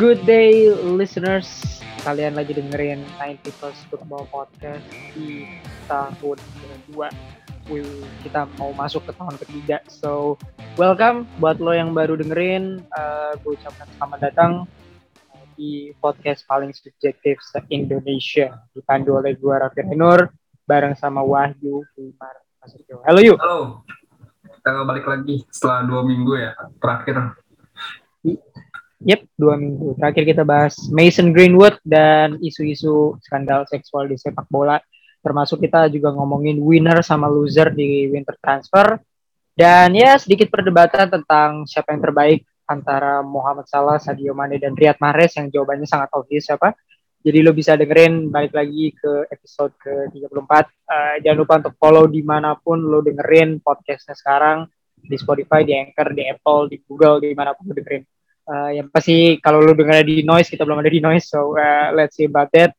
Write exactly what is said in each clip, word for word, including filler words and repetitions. Good day, listeners. Kalian lagi dengerin nineties Football Podcast di tahun dua ribu dua. Kita mau masuk ke tahun ketiga. So, welcome buat lo yang baru dengerin. Uh, gue ucapkan selamat datang di podcast paling subjektif se-Indonesia. Dipandu oleh gue, Raffi Rainur, bareng sama Wahyu Umar Masrijo. Halo, you. Halo. Kita balik lagi setelah dua minggu ya, terakhir. Yep, dua minggu. Terakhir kita bahas Mason Greenwood dan isu-isu skandal seksual di sepak bola. Termasuk kita juga ngomongin winner sama loser di winter transfer. Dan ya, sedikit perdebatan tentang siapa yang terbaik antara Mohamed Salah, Sadio Mane, dan Riyad Mahrez yang jawabannya sangat obvious siapa. Jadi lo bisa dengerin balik lagi ke episode ke tiga puluh empat. Uh, jangan lupa untuk follow dimanapun lo dengerin podcastnya sekarang. Di Spotify, di Anchor, di Apple, di Google, dimanapun lo dengerin. Uh, yang pasti kalau lu dengerin di noise, kita belum ada di noise, so uh, let's see about that.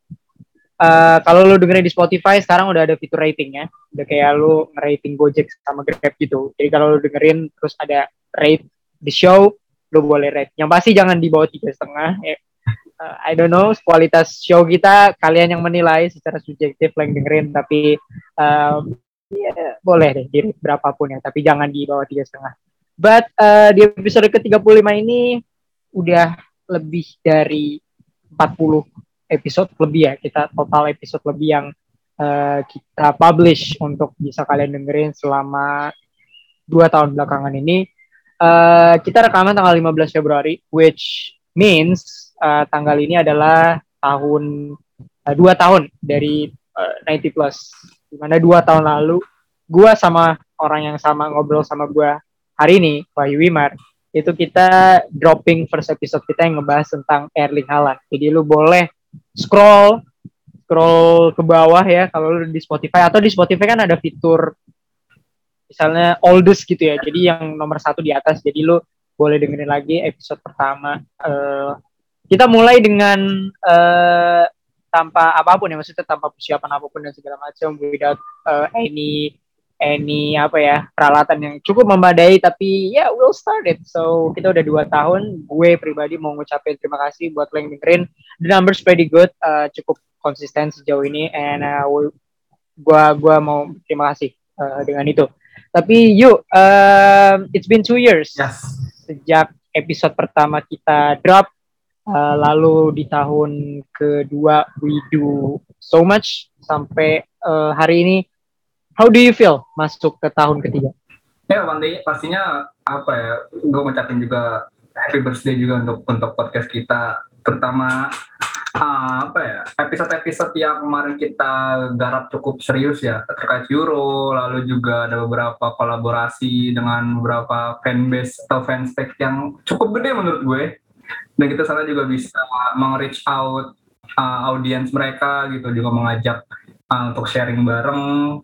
Uh, kalau lu dengerin di Spotify, sekarang udah ada fitur rating ya, udah kayak lu ngerating Gojek sama Grab gitu. Jadi kalau lu dengerin terus ada rate the show, lu boleh rate. Yang pasti jangan di bawah tiga koma lima. Uh, I don't know kualitas show kita, kalian yang menilai secara subjektif yang dengerin, tapi um, yeah, boleh deh di rate berapapun ya, tapi jangan di bawah tiga koma lima. But uh, di episode ke tiga puluh lima ini udah lebih dari empat puluh episode lebih ya, kita total episode lebih yang uh, kita publish untuk bisa kalian dengerin selama dua tahun belakangan ini. Uh, kita rekaman tanggal lima belas Februari, which means uh, tanggal ini adalah tahun uh, dua tahun dari uh, sembilan puluh plus, dimana dua tahun lalu gue sama orang yang sama ngobrol sama gue hari ini, Wahyu Wimar, itu kita dropping first episode kita yang ngebahas tentang Erling Haaland. Jadi lu boleh scroll scroll ke bawah ya kalau lu di Spotify, atau di Spotify kan ada fitur misalnya oldest gitu ya, jadi yang nomor satu di atas, jadi lu boleh dengerin lagi episode pertama. Uh, kita mulai dengan uh, tanpa apapun ya, maksudnya tanpa persiapan apapun dan segala macam, without uh, any Ini apa ya, peralatan yang cukup memadai, tapi ya yeah, we'll start it. So kita udah dua tahun, gue pribadi mau ngucapin terima kasih buat lo yang dengerin. The numbers pretty good, uh, cukup konsisten sejauh ini, and uh, gue gue mau terima kasih uh, dengan itu. Tapi yuk, uh, it's been two years yes. Sejak episode pertama kita drop, uh, lalu di tahun kedua we do so much sampai uh, hari ini. How do you feel masuk ke tahun ketiga? Ya, pastinya apa ya, gue ngucapin juga happy birthday juga untuk untuk podcast kita, terutama uh, apa ya, episode-episode yang kemarin kita garap cukup serius ya, terkait Euro, lalu juga ada beberapa kolaborasi dengan beberapa fanbase atau fanspage yang cukup gede menurut gue, dan kita sana juga bisa meng-reach out uh, audience mereka gitu, juga mengajak uh, untuk sharing bareng.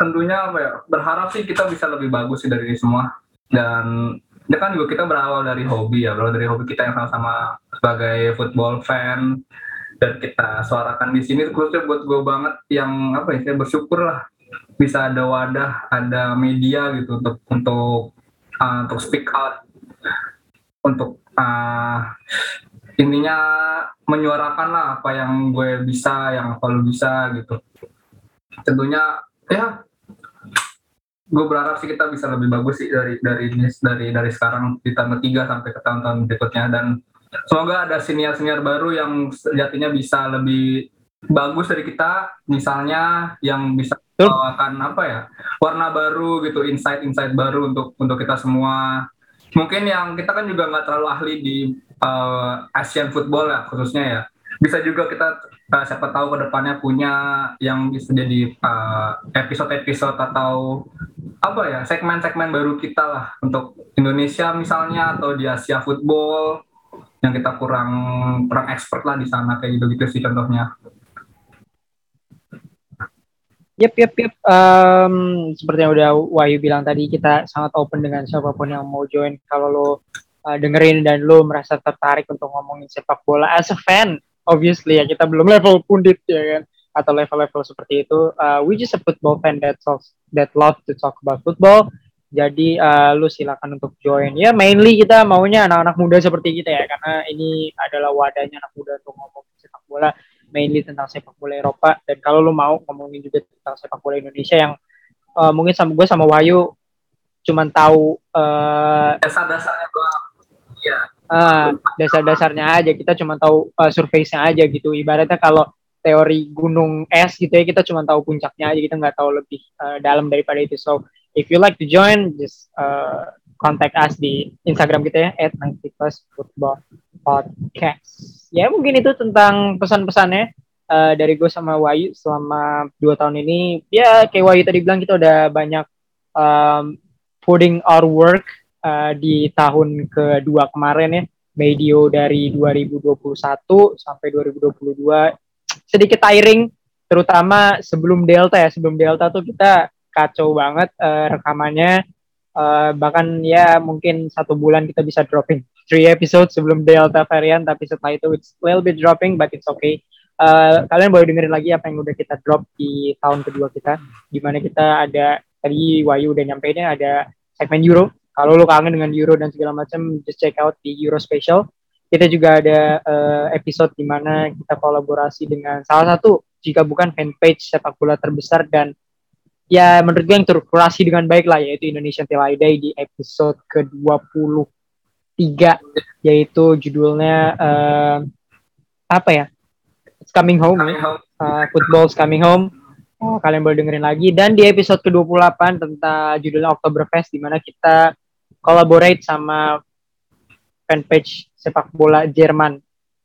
Tentunya apa ya, berharap sih kita bisa lebih bagus sih dari ini semua, dan ya kan juga kita berawal dari hobi ya, berawal dari hobi kita yang sama-sama sebagai football fan, dan kita suarakan di sini. Khususnya buat gue banget yang apa ya, saya bersyukur lah bisa ada wadah, ada media gitu untuk untuk uh, untuk speak out, untuk uh, intinya menyuarakan lah apa yang gue bisa, yang apa lu bisa gitu. Tentunya ya, gue berharap sih kita bisa lebih bagus sih dari dari dari dari sekarang di tahun ketiga sampai ke tahun-tahun berikutnya, dan semoga ada senior-senior baru yang sejatinya bisa lebih bagus dari kita, misalnya yang bisa membawakan apa ya, warna baru gitu, insight-insight baru untuk untuk kita semua. Mungkin yang kita kan juga nggak terlalu ahli di uh, Asian football ya khususnya ya. Bisa juga kita, uh, siapa tahu kedepannya punya yang bisa jadi uh, episode-episode atau apa ya, segmen-segmen baru kita lah untuk Indonesia misalnya, atau di Asia football yang kita kurang kurang expert lah di sana, kayak gitu-gitu sih contohnya. Yep, yep, yep. Um, seperti yang udah Wahyu bilang tadi, kita sangat open dengan siapapun yang mau join. Kalau lo uh, dengerin dan lo merasa tertarik untuk ngomongin sepak bola as a fan, obviously ya, kita belum level pundit ya kan, atau level-level seperti itu. Uh, we just a football fan that talks, that love to talk about football. Jadi uh, lu silakan untuk join. Ya mainly kita maunya anak-anak muda seperti kita ya, karena ini adalah wadahnya anak muda untuk ngomongin sepak bola, mainly tentang sepak bola Eropa. Dan kalau lu mau ngomongin juga tentang sepak bola Indonesia yang uh, mungkin sama gue sama Wahyu cuman tahu uh, dasar-dasarnya doang. Iya. Uh, dasar-dasarnya aja, kita cuman tahu uh, surface-nya aja gitu. Ibaratnya kalau teori gunung es gitu ya, kita cuman tahu puncaknya aja, kita nggak tahu lebih uh, dalam daripada itu. So if you like to join, just uh, contact us di Instagram kita ya, at ninety plus football podcast. Ya mungkin itu tentang pesan-pesannya uh, dari gue sama Wahyu selama dua tahun ini. Ya kayak Wahyu tadi bilang, kita udah banyak um, putting our work uh, di tahun kedua kemarin ya, medio dari dua ribu dua puluh satu sampai dua ribu dua puluh dua. Sedikit tiring, terutama sebelum Delta ya. Sebelum Delta tuh kita kacau banget uh, rekamannya, uh, bahkan ya mungkin satu bulan kita bisa dropping three episodes sebelum Delta variant, tapi setelah itu it's a little bit dropping, but it's okay. Uh, kalian boleh dengerin lagi apa yang udah kita drop di tahun kedua kita, dimana kita ada, tadi Wahyu udah nyampeinnya, ada segmen Euro. Kalau lo kangen dengan Euro dan segala macam, just check out di Euro Special. Kita juga ada uh, episode dimana kita kolaborasi dengan salah satu, jika bukan fanpage sepak bola terbesar dan ya menurut gue yang terkurasi dengan baik lah, yaitu Indonesian Till I Die, di episode ke dua puluh tiga, yaitu judulnya uh, apa ya, It's Coming Home, coming home. Uh, Football's Coming Home. Oh, kalian boleh dengerin lagi. Dan di episode ke dua puluh delapan tentang judulnya Oktoberfest, dimana kita collaborate sama fanpage sepak bola Jerman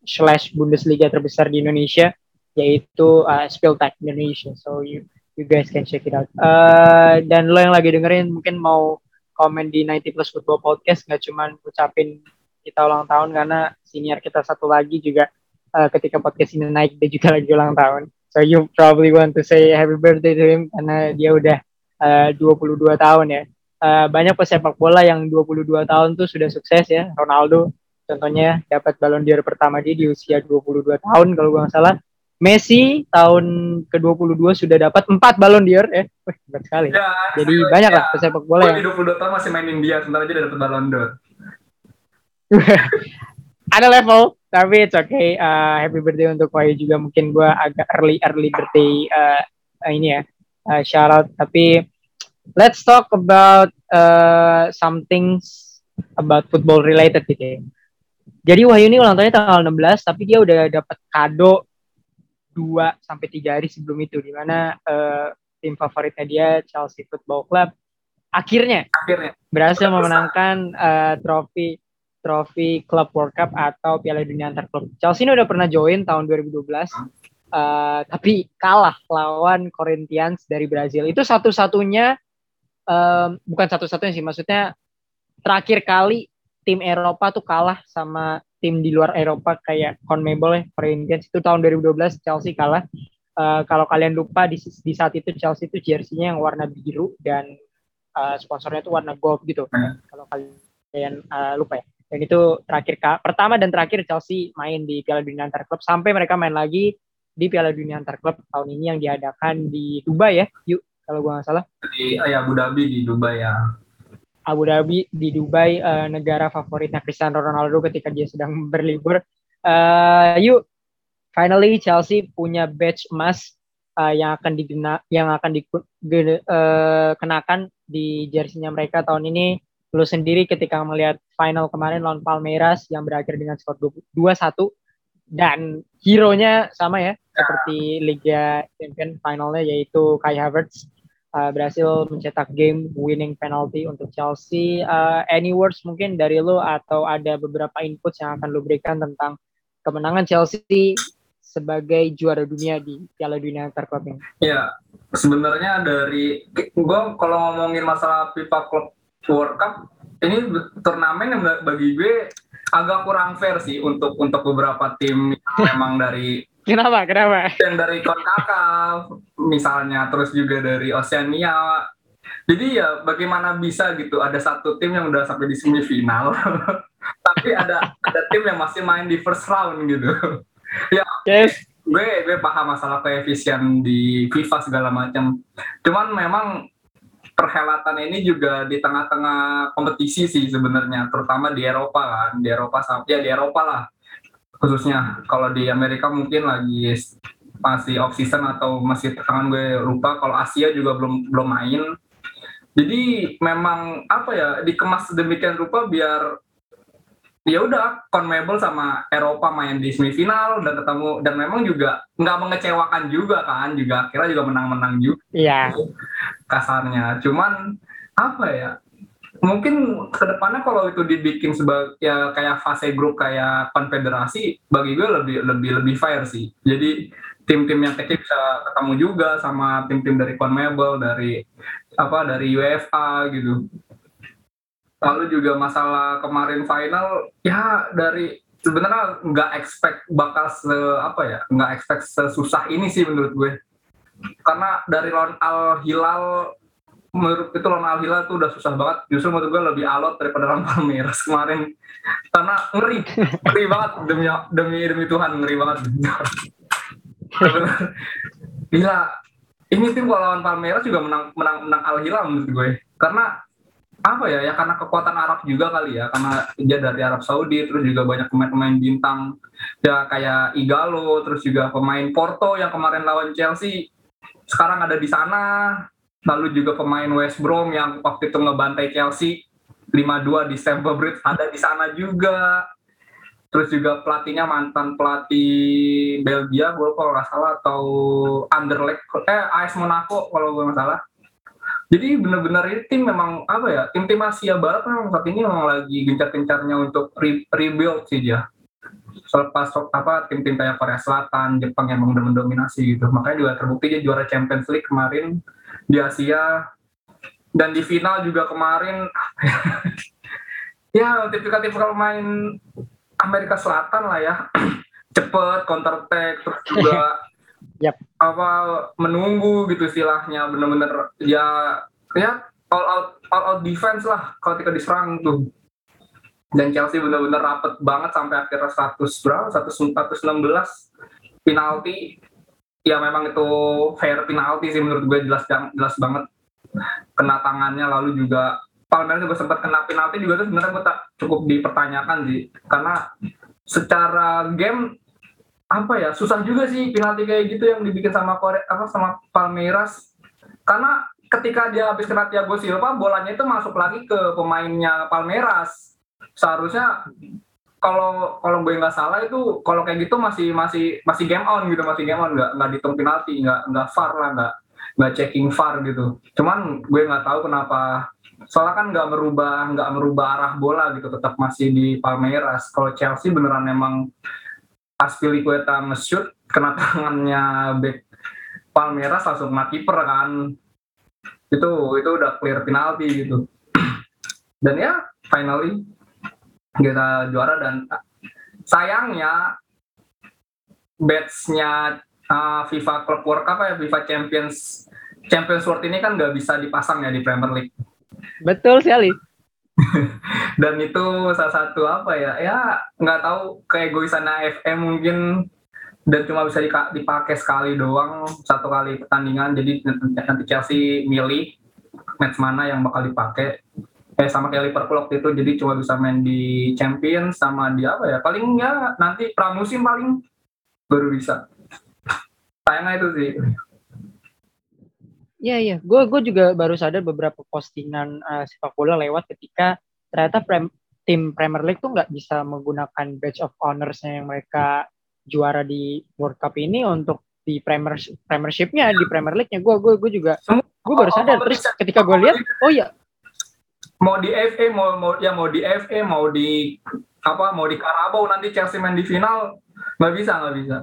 slash Bundesliga terbesar di Indonesia, yaitu uh, Spieltag Indonesia. So you You guys can check it out. Uh, dan lo yang lagi dengerin mungkin mau komen di sembilan puluh Plus Football Podcast, gak cuman ucapin kita ulang tahun, karena senior kita satu lagi juga uh, ketika podcast ini naik, dia juga lagi ulang tahun. So you probably want to say happy birthday to him, karena dia udah uh, dua puluh dua tahun ya. Uh, banyak pesepak bola yang dua puluh dua tahun tuh sudah sukses ya. Ronaldo contohnya dapat Ballon d'Or pertama dia di usia dua puluh dua tahun kalau gue gak salah. Messi tahun ke dua puluh dua sudah dapat empat Ballon d'Or ya. Wih, hebat sekali. Ya, jadi ya, banyak lah pesepak bola yang dua puluh dua tahun masih main India, sebentar aja udah dapat Ballon d'Or. Ada level, tapi it's okay. Uh, happy birthday untuk Wahyu juga. Mungkin gue agak early-early birthday uh, ini ya. Uh, shout out. Tapi let's talk about uh, some things about football related gitu ya. Jadi Wahyu ini ulang tahunnya tanggal enam belas, tapi dia udah dapat kado dua sampai tiga hari sebelum itu, di mana uh, tim favoritnya dia Chelsea Football Club akhirnya, akhirnya. berhasil memenangkan uh, trofi trofi Club World Cup atau Piala Dunia Antar Klub. Chelsea ini udah pernah join tahun dua ribu dua belas, uh, tapi kalah lawan Corinthians dari Brazil. Itu satu-satunya um, bukan satu-satunya sih, maksudnya terakhir kali tim Eropa tuh kalah sama tim di luar Eropa kayak CONMEBOL ya, Corinthians, itu tahun dua ribu dua belas Chelsea kalah. Uh, kalau kalian lupa, di, di saat itu Chelsea itu jersey-nya yang warna biru dan uh, sponsornya itu warna gold gitu. Hmm. Kalau kalian uh, lupa ya. Dan itu terakhir ka- pertama dan terakhir Chelsea main di Piala Dunia Antar Klub, sampai mereka main lagi di Piala Dunia Antar Klub tahun ini yang diadakan di Dubai ya. Yuk, kalau gua nggak salah. Di ya, Abu Dhabi di Dubai ya. Abu Dhabi di Dubai, uh, negara favoritnya Cristiano Ronaldo ketika dia sedang berlibur. Uh, yuk, finally Chelsea punya badge emas uh, yang akan digena- yang akan dikenakan uh, di jersinya mereka tahun ini. Lu sendiri ketika melihat final kemarin lawan Palmeiras yang berakhir dengan skor dua satu, dan hero-nya sama ya seperti Liga Champions finalnya, yaitu Kai Havertz. Uh, berhasil mencetak game winning penalty untuk Chelsea. Uh, any words mungkin dari lo, atau ada beberapa input yang akan lo berikan tentang kemenangan Chelsea sebagai juara dunia di Piala Dunia Antar Klub ini? Ya, sebenarnya dari gue kalau ngomongin masalah FIFA Club World Cup ini, turnamen yang bagi gue agak kurang fair sih untuk untuk beberapa tim yang emang dari Kenapa? Kenapa? Yang dari CONCACAF misalnya, terus juga dari Oceania. Jadi ya bagaimana bisa gitu ada satu tim yang udah sampai di semifinal, tapi ada ada tim yang masih main di first round gitu. Ya, yes. gue gue paham masalah koefisien di FIFA segala macam. Cuman memang perhelatan ini juga di tengah-tengah kompetisi sih sebenarnya, terutama di Eropa kan, di Eropa ya di Eropa lah khususnya. Kalau di Amerika mungkin lagi masih off season atau masih tekan, gue lupa. Kalau Asia juga belum belum main. Jadi memang apa ya, dikemas sedemikian rupa biar ya udah CONMEBOL sama Eropa main di semifinal dan ketemu, dan memang juga nggak mengecewakan juga kan, juga akhirnya juga menang-menang juga yeah. kasarnya. Cuman apa ya, mungkin kedepannya kalau itu dibikin sebagai ya, kayak fase grup kayak konfederasi, bagi gue lebih lebih lebih fair sih. Jadi tim-tim yang kecil bisa ketemu juga sama tim-tim dari CONMEBOL, dari apa, dari UEFA gitu. Lalu juga masalah kemarin final, ya dari sebenarnya nggak expect bakal se apa ya, nggak expect sesusah ini sih menurut gue. Karena dari lawan Al-Hilal, menurut itu lawan Al-Hilal tuh udah susah banget. Justru menurut gue lebih alot daripada lawan Palmeiras kemarin. Karena ngeri, ngeri banget demi demi demi Tuhan, ngeri banget. Gila, ini tim lawan Palmeiras juga menang menang menang Al-Hilal menurut gue. Karena apa ya, ya karena kekuatan Arab juga kali ya, karena dia dari Arab Saudi, terus juga banyak pemain-pemain bintang ya kayak Igalo, terus juga pemain Porto yang kemarin lawan Chelsea sekarang ada di sana, lalu juga pemain West Brom yang waktu itu ngebantai Chelsea lima dua di Stamford Bridge ada di sana juga. Terus juga pelatihnya mantan pelatih Belgia gue kalau nggak salah, atau Anderlecht eh A S Monaco kalau gue nggak salah. Jadi benar-benar ini tim memang apa ya, tim-tim Asia Barat memang saat ini memang lagi gencar-gencarnya untuk re- rebuild sih dia. Selepas apa tim-tim kayak Korea Selatan, Jepang yang memang mendominasi gitu. Makanya juga terbukti dia juara Champions League kemarin di Asia, dan di final juga kemarin ya tipikal-tipikal pemain Amerika Selatan lah ya. Cepet, counter attack, terus juga Yep. apa menunggu gitu istilahnya, benar-benar ya ya all out all out defense lah kalau ketika diserang tuh. Dan Chelsea benar-benar rapet banget sampai akhirnya seratus berapa seratus enam belas penalti. Ya memang itu fair penalti sih menurut gue, jelas jelas banget kena tangannya. Lalu juga Palmeiras juga sempat kena penalti juga tuh, sebenarnya gue tak cukup dipertanyakan sih, karena secara game apa ya, susah juga sih penalti kayak gitu yang dibikin sama Korea, apa sama Palmeiras. Karena ketika dia habis kena Thiago Silva, bolanya itu masuk lagi ke pemainnya Palmeiras. Seharusnya kalau kalau gue nggak salah itu kalau kayak gitu masih masih masih game on gitu, masih game on, nggak nggak dihitung penalti, nggak nggak V A R lah, nggak nggak checking V A R gitu. Cuman gue nggak tahu kenapa, soalnya kan nggak merubah nggak merubah arah bola gitu, tetap masih di Palmeiras. Kalau Chelsea beneran emang Aspilicueta nge-shoot, kena tangannya back Palmeiras langsung kena kiper kan. Itu itu udah clear penalti gitu. Dan ya finally kita juara, dan sayangnya badge-nya uh, FIFA Club World Cup ya, FIFA Champions Champions World ini kan nggak bisa dipasang ya di Premier League. Betul sekali. Dan itu salah satu apa ya, ya nggak tahu keegoisan A F M mungkin, dan cuma bisa dipakai sekali doang, satu kali pertandingan. Jadi nanti Chelsea milih match mana yang bakal dipakai, kayak sama kayak Liverpool waktu itu. Jadi cuma bisa main di Champions sama di apa ya, paling ya nanti pramusim paling baru bisa. Sayangnya itu sih. Iya, iya. Gue gue juga baru sadar beberapa postingan uh, sepak bola lewat ketika ternyata prem, tim Premier League tuh nggak bisa menggunakan badge of honors-nya yang mereka juara di World Cup ini untuk di Premier Premiership-nya, di Premier League-nya. Gue gue gue juga gue baru sadar. Terus ketika gue lihat, oh iya. Mau di F A, mau mau ya mau di F A, mau di apa, mau di Carabao nanti Chelsea main di final, nggak bisa nggak bisa.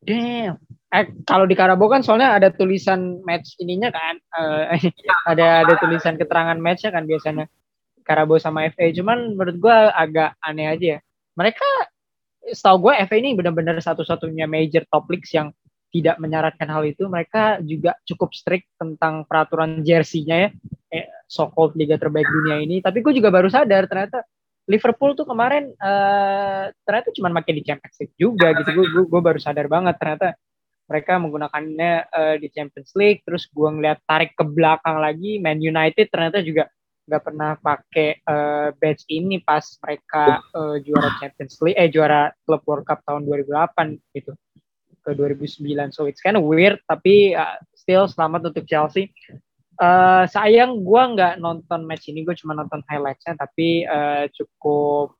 Damn. Eh, kalau di Karabau kan soalnya ada tulisan match ininya kan, uh, ada ada tulisan keterangan matchnya kan biasanya Karabau sama F A. Cuman menurut gue agak aneh aja ya. Mereka, setahu gue F A ini benar-benar satu-satunya major top leagues yang tidak menyarankan hal itu. Mereka juga cukup strict tentang peraturan jersinya ya, eh, so-called liga terbaik dunia ini. Tapi gue juga baru sadar ternyata Liverpool tuh kemarin uh, ternyata cuma pakai di Champions League juga gitu. Gue gue baru sadar banget ternyata mereka menggunakannya uh, di Champions League. Terus gue ngeliat tarik ke belakang lagi, Man United ternyata juga nggak pernah pakai uh, badge ini pas mereka uh, juara Champions League, eh juara Club World Cup tahun dua ribu delapan gitu ke dua ribu sembilan. So it's kind of weird, tapi uh, still selamat untuk Chelsea. Uh, sayang gue nggak nonton match ini, gue cuma nonton highlights-nya, tapi uh, cukup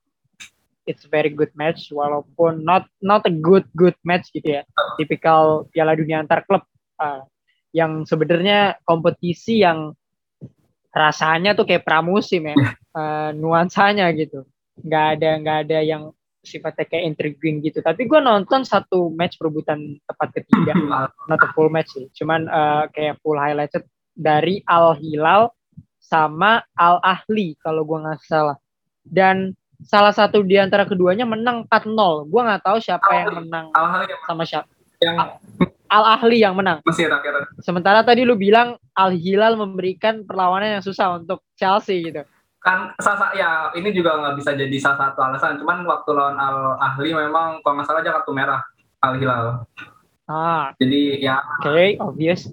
it's a very good match, walaupun not not a good good match gitu ya, tipikal Piala Dunia antar klub uh, yang sebenarnya kompetisi yang rasanya tuh kayak pramusim ya, uh, nuansanya gitu, nggak ada nggak ada yang sifatnya kayak intriguing gitu. Tapi gue nonton satu match perebutan tempat ketiga, not a full match sih, cuman uh, kayak full highlights dari Al-Hilal sama Al Ahly kalau gue nggak salah, dan salah satu di antara keduanya menang empat nol. Gue nggak tahu siapa Al-Ahli yang menang Al-Ahli sama siapa. Yang Al Ahly yang menang. Masih ada, kira. Sementara tadi lu bilang Al Hilal memberikan perlawanan yang susah untuk Chelsea gitu. Kan sasa, ya ini juga nggak bisa jadi salah satu alasan. Cuman waktu lawan Al Ahly memang kalau nggak salah aja kartu merah Al Hilal. Ah. Jadi ya. Oke, okay, obvious.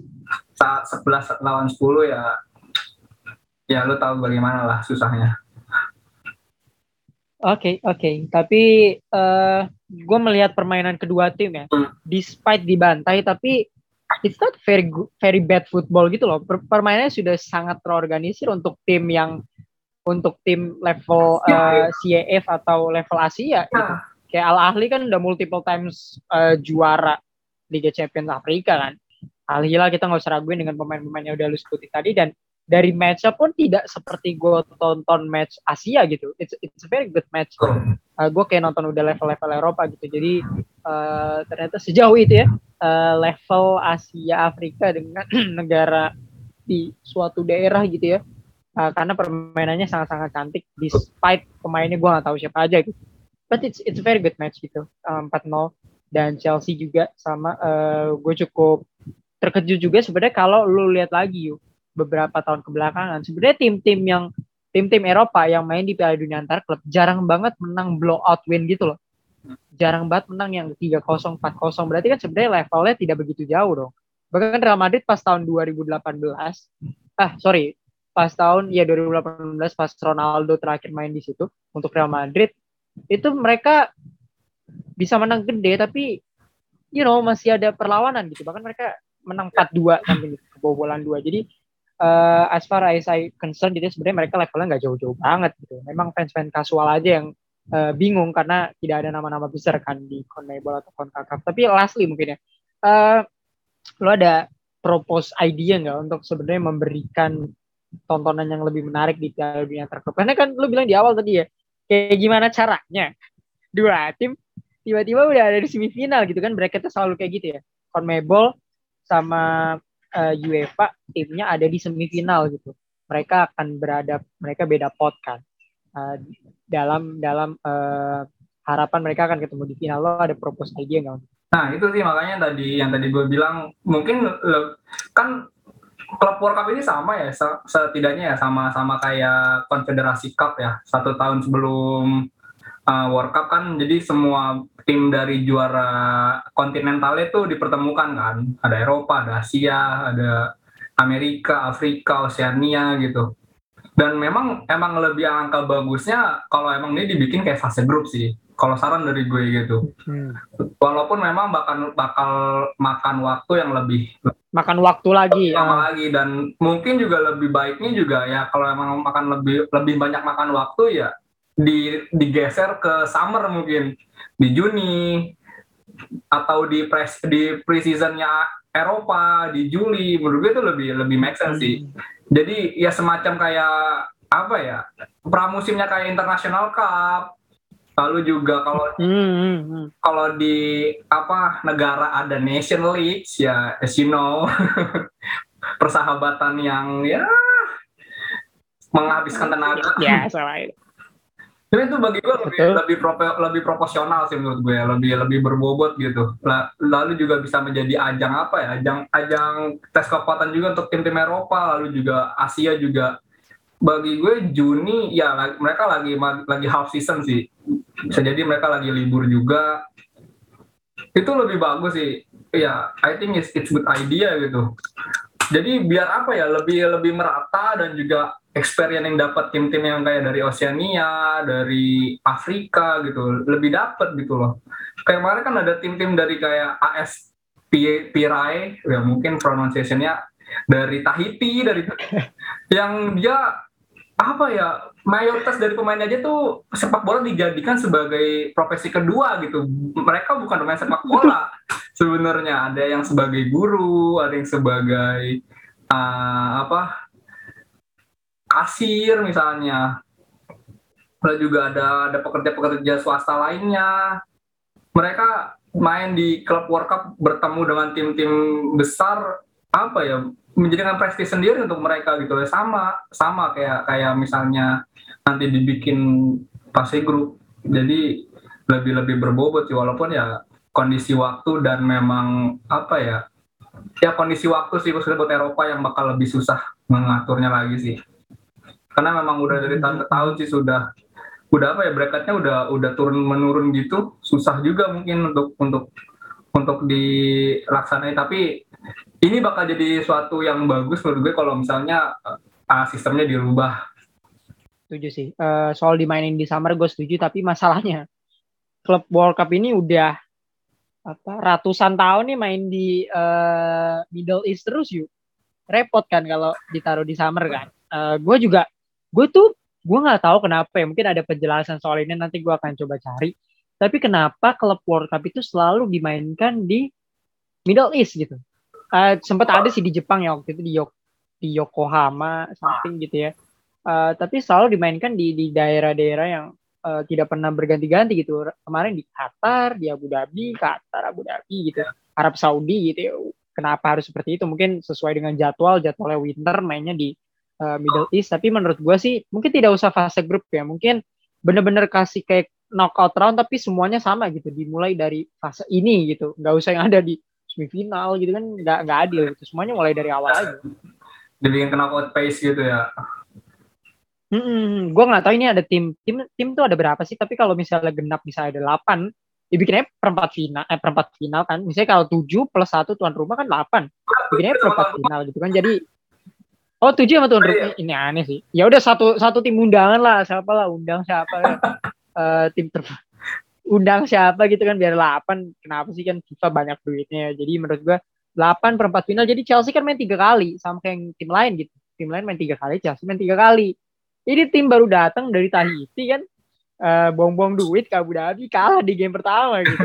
Saat sebelas lawan sepuluh ya, ya lu tahu bagaimana lah susahnya. Oke, okay, oke. Okay. Tapi uh, gue melihat permainan kedua tim ya, despite dibantai, tapi it's not very good, very bad football gitu loh. Per- permainannya sudah sangat terorganisir untuk tim yang untuk tim level uh, C A F atau level Asia gitu. Kayak Al Ahly kan udah multiple times uh, juara Liga Champions Afrika kan. Al Hilal kita nggak usah raguin dengan pemain-pemain yang udah lu sebutin tadi, dan dari match-nya pun tidak seperti gue tonton match Asia gitu. It's it's a very good match. Uh, gue kayak nonton udah level-level Eropa gitu. Jadi uh, ternyata sejauh itu ya uh, level Asia Afrika dengan negara di suatu daerah gitu ya. Uh, karena permainannya sangat-sangat cantik. Despite pemainnya gue nggak tahu siapa aja gitu. But it's it's a very good match gitu. Um, empat nol dan Chelsea juga sama. Uh, gue cukup terkejut juga sebenarnya kalau lu lihat lagi yuk. Beberapa tahun kebelakangan sebenarnya tim-tim yang tim-tim Eropa yang main di Piala Dunia antar klub jarang banget menang blowout win gitu loh, jarang banget menang yang tiga nol empat nol. Berarti kan sebenarnya levelnya tidak begitu jauh dong. Bahkan Real Madrid pas tahun dua ribu delapan belas ah sorry pas tahun ya dua ribu delapan belas pas Ronaldo terakhir main di situ untuk Real Madrid, itu mereka bisa menang gede tapi you know masih ada perlawanan gitu. Bahkan mereka menang empat dua sampai kebobolan dua. Jadi Uh, as far as I concerned, itu sebenarnya mereka levelnya nggak jauh-jauh banget gitu. Memang fans-fans kasual aja yang uh, bingung karena tidak ada nama-nama besar kan di CONMEBOL atau CONCACAF. Tapi lastly mungkin ya, uh, lo ada propose idea nggak untuk sebenarnya memberikan tontonan yang lebih menarik di Piala Dunia terkait? Karena kan lo bilang di awal tadi ya, kayak gimana caranya dua tim tiba-tiba udah ada di semifinal gitu kan, bracketnya selalu kayak gitu ya, CONMEBOL sama Uh, UEFA timnya ada di semifinal gitu. Mereka akan berada, mereka beda pot kan. Uh, dalam dalam uh, harapan mereka akan ketemu di final. Lo ada propose idea nggak? Nah itu sih makanya tadi yang tadi gue bilang mungkin kan klub World Cup ini sama ya, setidaknya ya sama-sama kayak Konfederasi Cup ya. Satu tahun sebelum uh, World Cup kan, jadi semua tim dari juara kontinentalnya itu dipertemukan kan, ada Eropa, ada Asia, ada Amerika, Afrika, Oceania gitu. Dan memang emang lebih angka bagusnya kalau emang ini dibikin kayak fase grup sih, kalau saran dari gue gitu. Hmm. Walaupun memang bakal bakal makan waktu yang lebih makan waktu lagi lama ya. Lagi dan mungkin juga lebih baiknya juga ya kalau emang makan lebih lebih banyak makan waktu ya di digeser ke summer mungkin di Juni atau di pres di pre-seasonnya Eropa di Juli, menurut gue itu lebih lebih make sense sih. Jadi ya semacam kayak apa ya, pramusimnya kayak International Cup, lalu juga kalau mm-hmm. kalau di apa negara ada Nation League ya, as you know persahabatan yang ya menghabiskan tenaga ya, salah. Tapi itu bagi gue lebih lebih, propo, lebih proporsional sih menurut gue, lebih lebih berbobot gitu. Lalu juga bisa menjadi ajang apa ya, ajang ajang tes kekuatan juga untuk tim-tim Eropa, lalu juga Asia juga. Bagi gue Juni ya mereka lagi lagi half season sih, bisa jadi mereka lagi libur juga. Itu lebih bagus sih ya I think it's it's good idea gitu. Jadi biar apa ya, lebih lebih merata dan juga experience yang dapat tim-tim yang kayak dari Oceania, dari Afrika gitu, lebih dapat gitu loh. Kayak kemarin kan ada tim-tim dari kayak A S Pirae, ya mungkin pronunciation-nya dari Tahiti, dari yang dia apa ya, mayoritas dari pemainnya aja tuh sepak bola dijadikan sebagai profesi kedua gitu. Mereka bukan pemain sepak bola sebenarnya, ada yang sebagai guru, ada yang sebagai uh, apa kasir misalnya, lalu juga ada ada pekerja-pekerja swasta lainnya. Mereka main di klub World Cup bertemu dengan tim-tim besar, apa ya, menjadikan prestasi sendiri untuk mereka gitu loh. Sama sama kayak kayak misalnya nanti dibikin pase grup, jadi lebih lebih berbobot sih, walaupun ya kondisi waktu dan memang apa ya ya kondisi waktu sih khususnya buat Eropa yang bakal lebih susah mengaturnya lagi sih, karena memang udah dari tahun ke tahun sih sudah udah apa ya bracketnya udah udah turun menurun gitu, susah juga mungkin untuk untuk untuk dilaksanain. Tapi ini bakal jadi suatu yang bagus menurut gue kalau misalnya uh, sistemnya dirubah. Setuju sih. Uh, soal dimainin di summer gue setuju, tapi masalahnya klub World Cup ini udah apa ratusan tahun nih main di uh, Middle East terus yuk. Repot kan kalau ditaruh di summer kan. Uh, gue juga, gue tuh gue nggak tahu kenapa ya. Mungkin ada penjelasan soal ini, nanti gue akan coba cari. Tapi kenapa klub World Cup itu selalu dimainkan di Middle East gitu? Uh, sempat ada sih di Jepang ya waktu itu, di, Yok- di Yokohama something gitu ya, uh, tapi selalu dimainkan di, di daerah-daerah yang uh, tidak pernah berganti-ganti gitu. Kemarin di Qatar, di Abu Dhabi, Qatar, Abu Dhabi gitu, Arab Saudi gitu ya. Kenapa harus seperti itu? Mungkin sesuai dengan jadwal, jadwalnya winter mainnya di uh, Middle East. Tapi menurut gue sih mungkin tidak usah fase grup ya, mungkin bener-bener kasih kayak knockout round tapi semuanya sama gitu, dimulai dari fase ini gitu, gak usah yang ada di semifinal gitu kan, nggak nggak adil gitu, semuanya mulai dari awal aja. Dibikin knockout pace gitu ya. Hmm, gue nggak tahu ini ada tim tim tim tuh ada berapa sih, tapi kalau misalnya genap misalnya ada delapan, dibikinnya perempat final, eh perempat final kan. Misalnya kalau tujuh plus satu tuan rumah kan delapan, dibikinnya perempat final gitu kan. Jadi oh tujuh sama tuan rumah ini aneh sih. Ya udah satu satu tim undangan lah, siapa lah undang siapa lah. uh, tim ter undang siapa gitu kan biar delapan. Kenapa sih kan FIFA banyak duitnya. Jadi menurut gua delapan per empat final. Jadi Chelsea kan main tiga kali sama kayak tim lain gitu. Tim lain main tiga kali, Chelsea main tiga kali. Ini tim baru datang dari Tahiti kan, uh, buang-buang duit ke Abu Dhabi, kalah di game pertama gitu.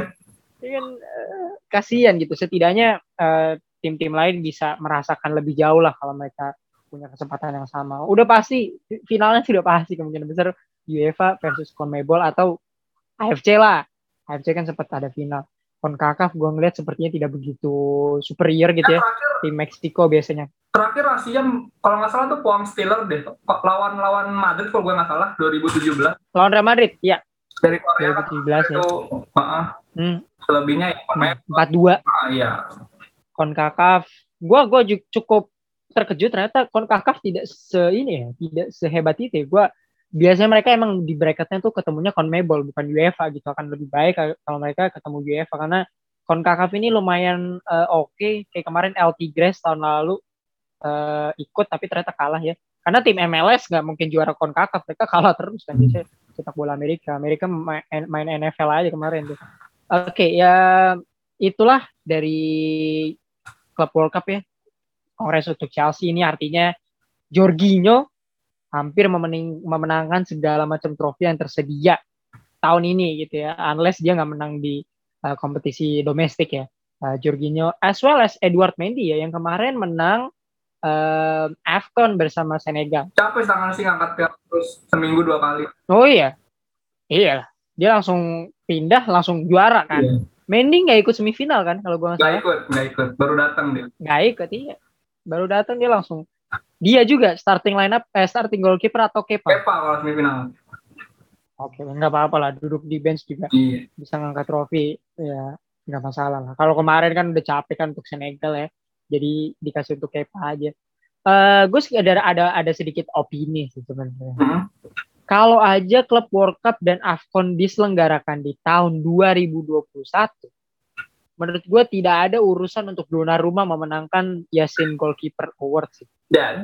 Ini kan uh, kasihan gitu. Setidaknya uh, tim-tim lain bisa merasakan lebih jauh lah kalau mereka punya kesempatan yang sama. Udah pasti finalnya sudah pasti kemungkinan besar UEFA versus CONMEBOL atau A F C lah, A F C kan sempat ada final. CONCACAF gue ngeliat sepertinya tidak begitu superior gitu ya, ya. Terakhir, di Meksiko biasanya. Terakhir Asia kalau nggak salah tuh Poang Steelers deh, lawan-lawan Madrid kalau gue nggak salah dua ribu tujuh belas. Lawan Real Madrid, ya. Dari Korea dua ribu tujuh belas itu, ya. Hmm. Selebihnya ya empat dua. Ah, iya. CONCACAF, gue gue cukup terkejut ternyata CONCACAF tidak se ini ya, tidak sehebat itu. Gue biasanya mereka emang di bracketnya tuh ketemunya CONMEBOL bukan UEFA gitu, akan lebih baik kalau mereka ketemu UEFA karena CONCACAF ini lumayan uh, oke okay. Kayak kemarin El Tigres tahun lalu uh, ikut tapi ternyata kalah ya, karena tim M L S nggak mungkin juara CONCACAF, mereka kalah terus kan. Biasanya sepak bola Amerika Amerika main, main N F L aja kemarin tuh. Oke okay, ya itulah dari Club World Cup ya, kongres untuk Chelsea ini. Artinya Jorginho hampir memening, memenangkan segala macam trofi yang tersedia tahun ini gitu ya, unless dia nggak menang di uh, kompetisi domestik ya, uh, Jorginho, as well as Edouard Mendy ya, yang kemarin menang uh, AFCON bersama Senegal. Capek tangan sih ngangkat piala terus seminggu dua kali. Oh iya, iya, dia langsung pindah langsung juara kan. Iya. Mendy nggak ikut semifinal kan kalau gue nggak salah. Nggak ikut, nggak ikut, baru datang dia. Nggak ikut iya, baru datang dia langsung. Dia juga starting lineup, eh, starting goalkeeper atau Kepa? Kepa kalau semifinal. Oke, nggak apa-apa lah, duduk di bench juga yeah. Bisa ngangkat trofi, ya nggak masalah lah. Kalau kemarin kan udah capek kan untuk Senegal ya, jadi dikasih untuk Kepa aja. Uh, gue ada ada ada sedikit opini sih sebenarnya. Mm-hmm. Kalau aja klub World Cup dan AFCON diselenggarakan di tahun dua ribu dua puluh satu, menurut gue tidak ada urusan untuk Donnarumma memenangkan Yasin Goalkeeper Award sih. Yeah.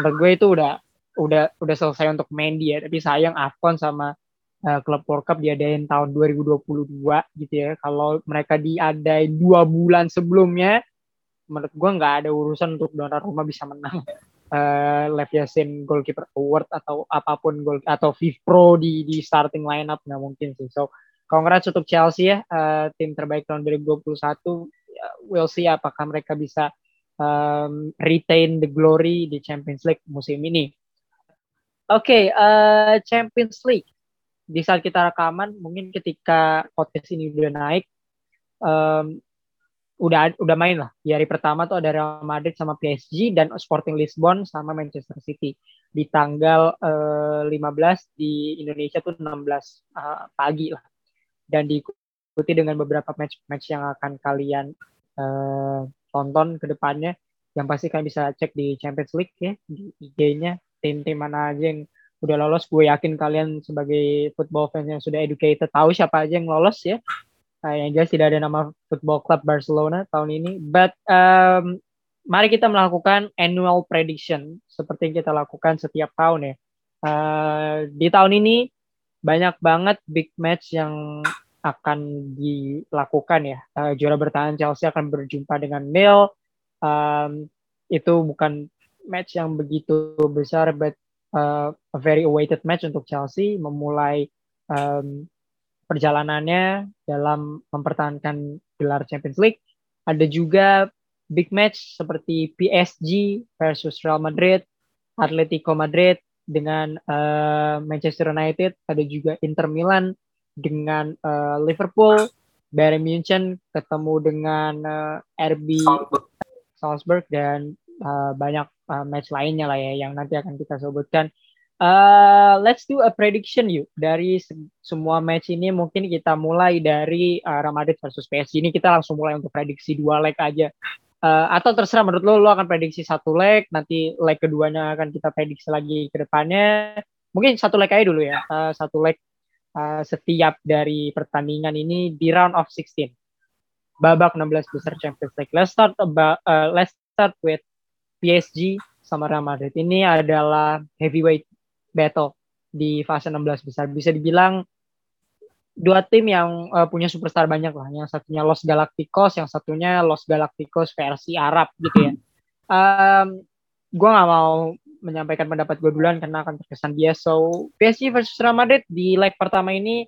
Menurut gue itu udah udah udah selesai untuk Mendy ya, tapi sayang AFCON sama uh, Club World Cup diadain tahun dua ribu dua puluh dua gitu ya. Kalau mereka diadain dua bulan sebelumnya, menurut gue nggak ada urusan untuk Donnarumma bisa menang uh, Lev Yasin Goalkeeper Award atau apapun goal atau FIFPro di di starting lineup, nggak mungkin sih. So congrats untuk Chelsea ya, uh, tim terbaik tahun dua ribu dua puluh satu. We'll see apakah mereka bisa um, retain the glory di Champions League musim ini. Oke, okay, uh, Champions League. Di saat kita rekaman, mungkin ketika podcast ini udah naik, um, udah udah main lah. Di hari pertama tuh ada Real Madrid sama P S G dan Sporting Lisbon sama Manchester City. Di tanggal uh, lima belas di Indonesia tuh enam belas uh, pagi lah. Dan diikuti dengan beberapa match-match yang akan kalian uh, tonton ke depannya. Yang pasti kalian bisa cek di Champions League ya, di I G-nya. Tim-tim mana aja yang udah lolos. Gue yakin kalian sebagai football fans yang sudah educated tahu siapa aja yang lolos ya. Uh, yang jelas tidak ada nama Football Club Barcelona tahun ini. But um, mari kita melakukan annual prediction. Seperti yang kita lakukan setiap tahun ya. Uh, di tahun ini, banyak banget big match yang akan dilakukan ya. Uh, juara bertahan Chelsea akan berjumpa dengan Lille. Um, itu bukan match yang begitu besar, but uh, a very awaited match untuk Chelsea memulai um, perjalanannya dalam mempertahankan gelar Champions League. Ada juga big match seperti P S G versus Real Madrid, Atletico Madrid dengan uh, Manchester United, ada juga Inter Milan dengan uh, Liverpool, Bayern Munich ketemu dengan uh, R B Salzburg, dan uh, banyak uh, match lainnya lah ya yang nanti akan kita sebutkan. Uh, let's do a prediction yuk dari se- semua match ini. Mungkin kita mulai dari uh, Real Madrid versus P S G ini, kita langsung mulai untuk prediksi dua leg aja. Uh, atau terserah menurut lo, lo akan prediksi satu leg, nanti leg keduanya akan kita prediksi lagi ke depannya. Mungkin satu leg aja dulu ya, uh, satu leg uh, setiap dari pertandingan ini di round of sixteen. Babak enam belas besar Champions League. Let's start, about, uh, let's start with P S G sama Real Madrid. Ini adalah heavyweight battle di fase enam belas besar. Bisa dibilang dua tim yang uh, punya superstar banyak lah. Yang satunya Los Galacticos, yang satunya Los Galacticos versi Arab gitu ya. Um, gue gak mau menyampaikan pendapat gue duluan karena akan terkesan bias. So, P S G versus Real Madrid di leg pertama ini,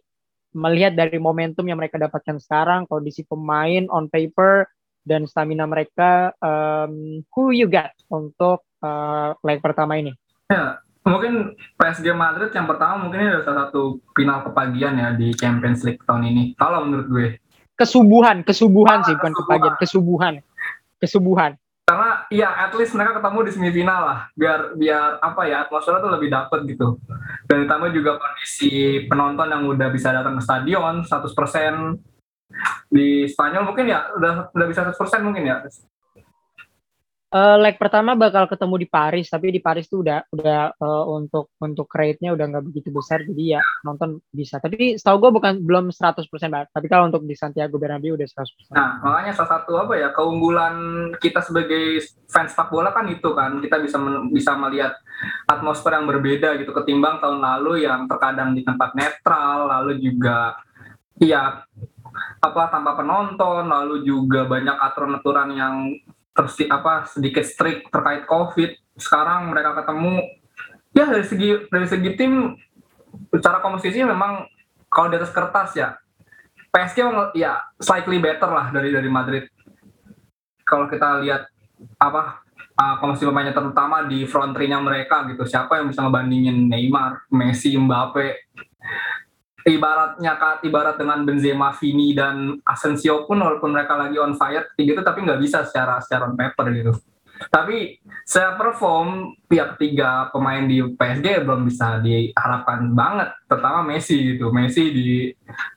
melihat dari momentum yang mereka dapatkan sekarang, kondisi pemain on paper, dan stamina mereka, um, who you got untuk uh, leg pertama ini? Yeah. Mungkin P S G Madrid yang pertama mungkin ini adalah salah satu final kepagian ya di Champions League tahun ini. Kalau menurut gue. Kesubuhan, kesubuhan ah, sih bukan kepagian, kesubuhan. Kesubuhan. Karena ya at least mereka ketemu di semifinal lah. Biar biar apa ya, atmosfernya tuh lebih dapet gitu. Dan ditambah juga kondisi penonton yang udah bisa datang ke stadion seratus persen. Di Spanyol mungkin ya udah udah bisa seratus persen mungkin ya. Uh, leg pertama bakal ketemu di Paris, tapi di Paris tuh udah udah uh, untuk untuk rate-nya udah nggak begitu besar, jadi ya nonton bisa. Tapi setahu gue bukan belum seratus persen banget. Tapi kalau untuk di Santiago Bernabeu udah seratus persen. Nah, makanya salah satu apa ya keunggulan kita sebagai fans sepak bola kan itu kan, kita bisa men- bisa melihat atmosfer yang berbeda gitu ketimbang tahun lalu yang terkadang di tempat netral, lalu juga iya apa tanpa penonton, lalu juga banyak aturan-aturan yang terus apa sedikit strict terkait COVID. Sekarang mereka ketemu ya dari segi dari segi tim secara komposisi memang kalau di atas kertas ya P S G ya slightly better lah dari dari Madrid. Kalau kita lihat apa uh, komposisi pemainnya, terutama di front three-nya mereka gitu, siapa yang bisa ngebandingin Neymar, Messi, Mbappe. Ibaratnya kat ibarat dengan Benzema, Vini dan Asensio pun walaupun mereka lagi on fire gitu, tapi nggak bisa secara secara on paper gitu. Tapi saya perform pihak tiga pemain di P S G belum bisa diharapkan banget, terutama Messi gitu. Messi di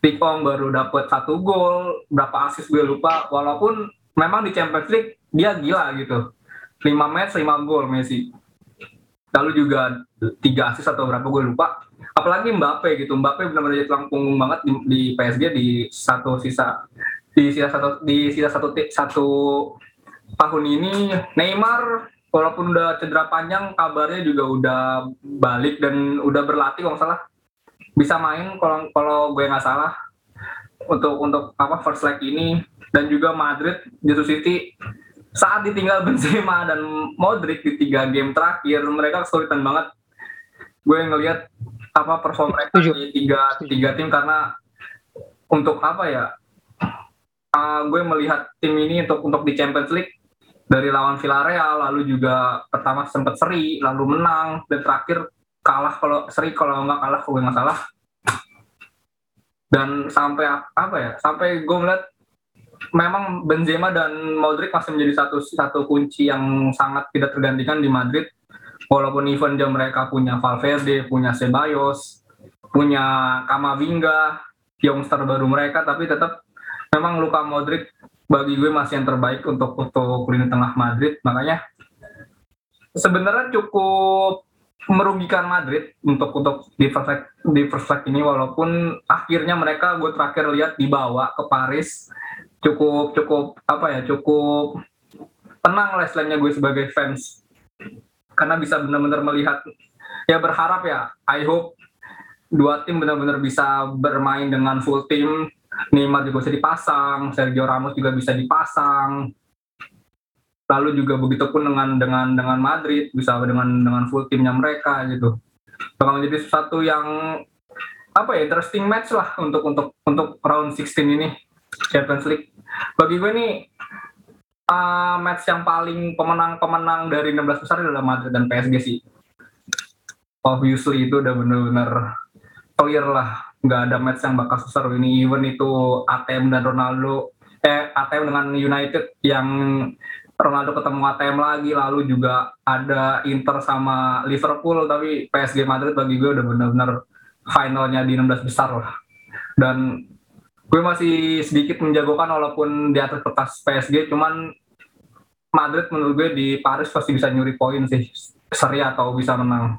Tikong baru dapat satu gol, berapa assist gue lupa. Walaupun memang di Champions League dia gila gitu, lima match lima gol Messi. Lalu juga tiga assist atau berapa gue lupa. Apalagi Mbappe gitu, Mbappe benar-benar jadi tulang punggung banget di, di P S G di satu sisa di sisa satu di sisa satu satu tahun ini Neymar walaupun udah cedera panjang kabarnya juga udah balik dan udah berlatih kalau nggak salah bisa main kalau kalau gue nggak salah untuk untuk apa first leg ini. Dan juga Madrid Manchester City saat ditinggal Benzema dan Modric di tiga game terakhir mereka kesulitan banget. Gue ngelihat apa perform mereka di tiga tiga tim karena untuk apa ya? Uh, gue melihat tim ini untuk untuk di Champions League dari lawan Villarreal lalu juga pertama sempat seri lalu menang dan terakhir kalah kalau seri kalau nggak kalah gue nggak salah. Dan sampai apa ya? Sampai gue melihat memang Benzema dan Modric masih menjadi satu satu kunci yang sangat tidak tergantikan di Madrid. Walaupun even jam mereka punya Valverde, punya Ceballos, punya Camavinga, youngster baru mereka, tapi tetap memang Luka Modric bagi gue masih yang terbaik untuk untuk lini tengah Madrid. Makanya sebenarnya cukup merugikan Madrid untuk untuk di first leg, di first leg ini walaupun akhirnya mereka gue terakhir lihat dibawa ke Paris. Cukup cukup apa ya cukup tenang lah istilahnya gue sebagai fans karena bisa benar-benar melihat ya berharap ya I hope dua tim benar-benar bisa bermain dengan full team. Neymar juga bisa dipasang, Sergio Ramos juga bisa dipasang, lalu juga begitupun dengan dengan dengan Madrid bisa dengan dengan full timnya mereka gitu. Bakal jadi sesuatu yang apa ya interesting match lah untuk untuk untuk round enam belas ini Champions League. Bagi gue nih uh, match yang paling pemenang-pemenang dari enam belas besar adalah Madrid dan P S G sih. Obviously itu udah benar-benar clear lah, nggak ada match yang bakal susah ini. Even itu A T M dan Ronaldo, eh A T M dengan United yang Ronaldo ketemu A T M lagi, lalu juga ada Inter sama Liverpool, tapi P S G Madrid bagi gue udah benar-benar finalnya di enam belas besar lah. Dan gue masih sedikit menjagokan walaupun di atas kertas P S G, cuman Madrid menurut gue di Paris pasti bisa nyuri poin sih, seri atau bisa menang.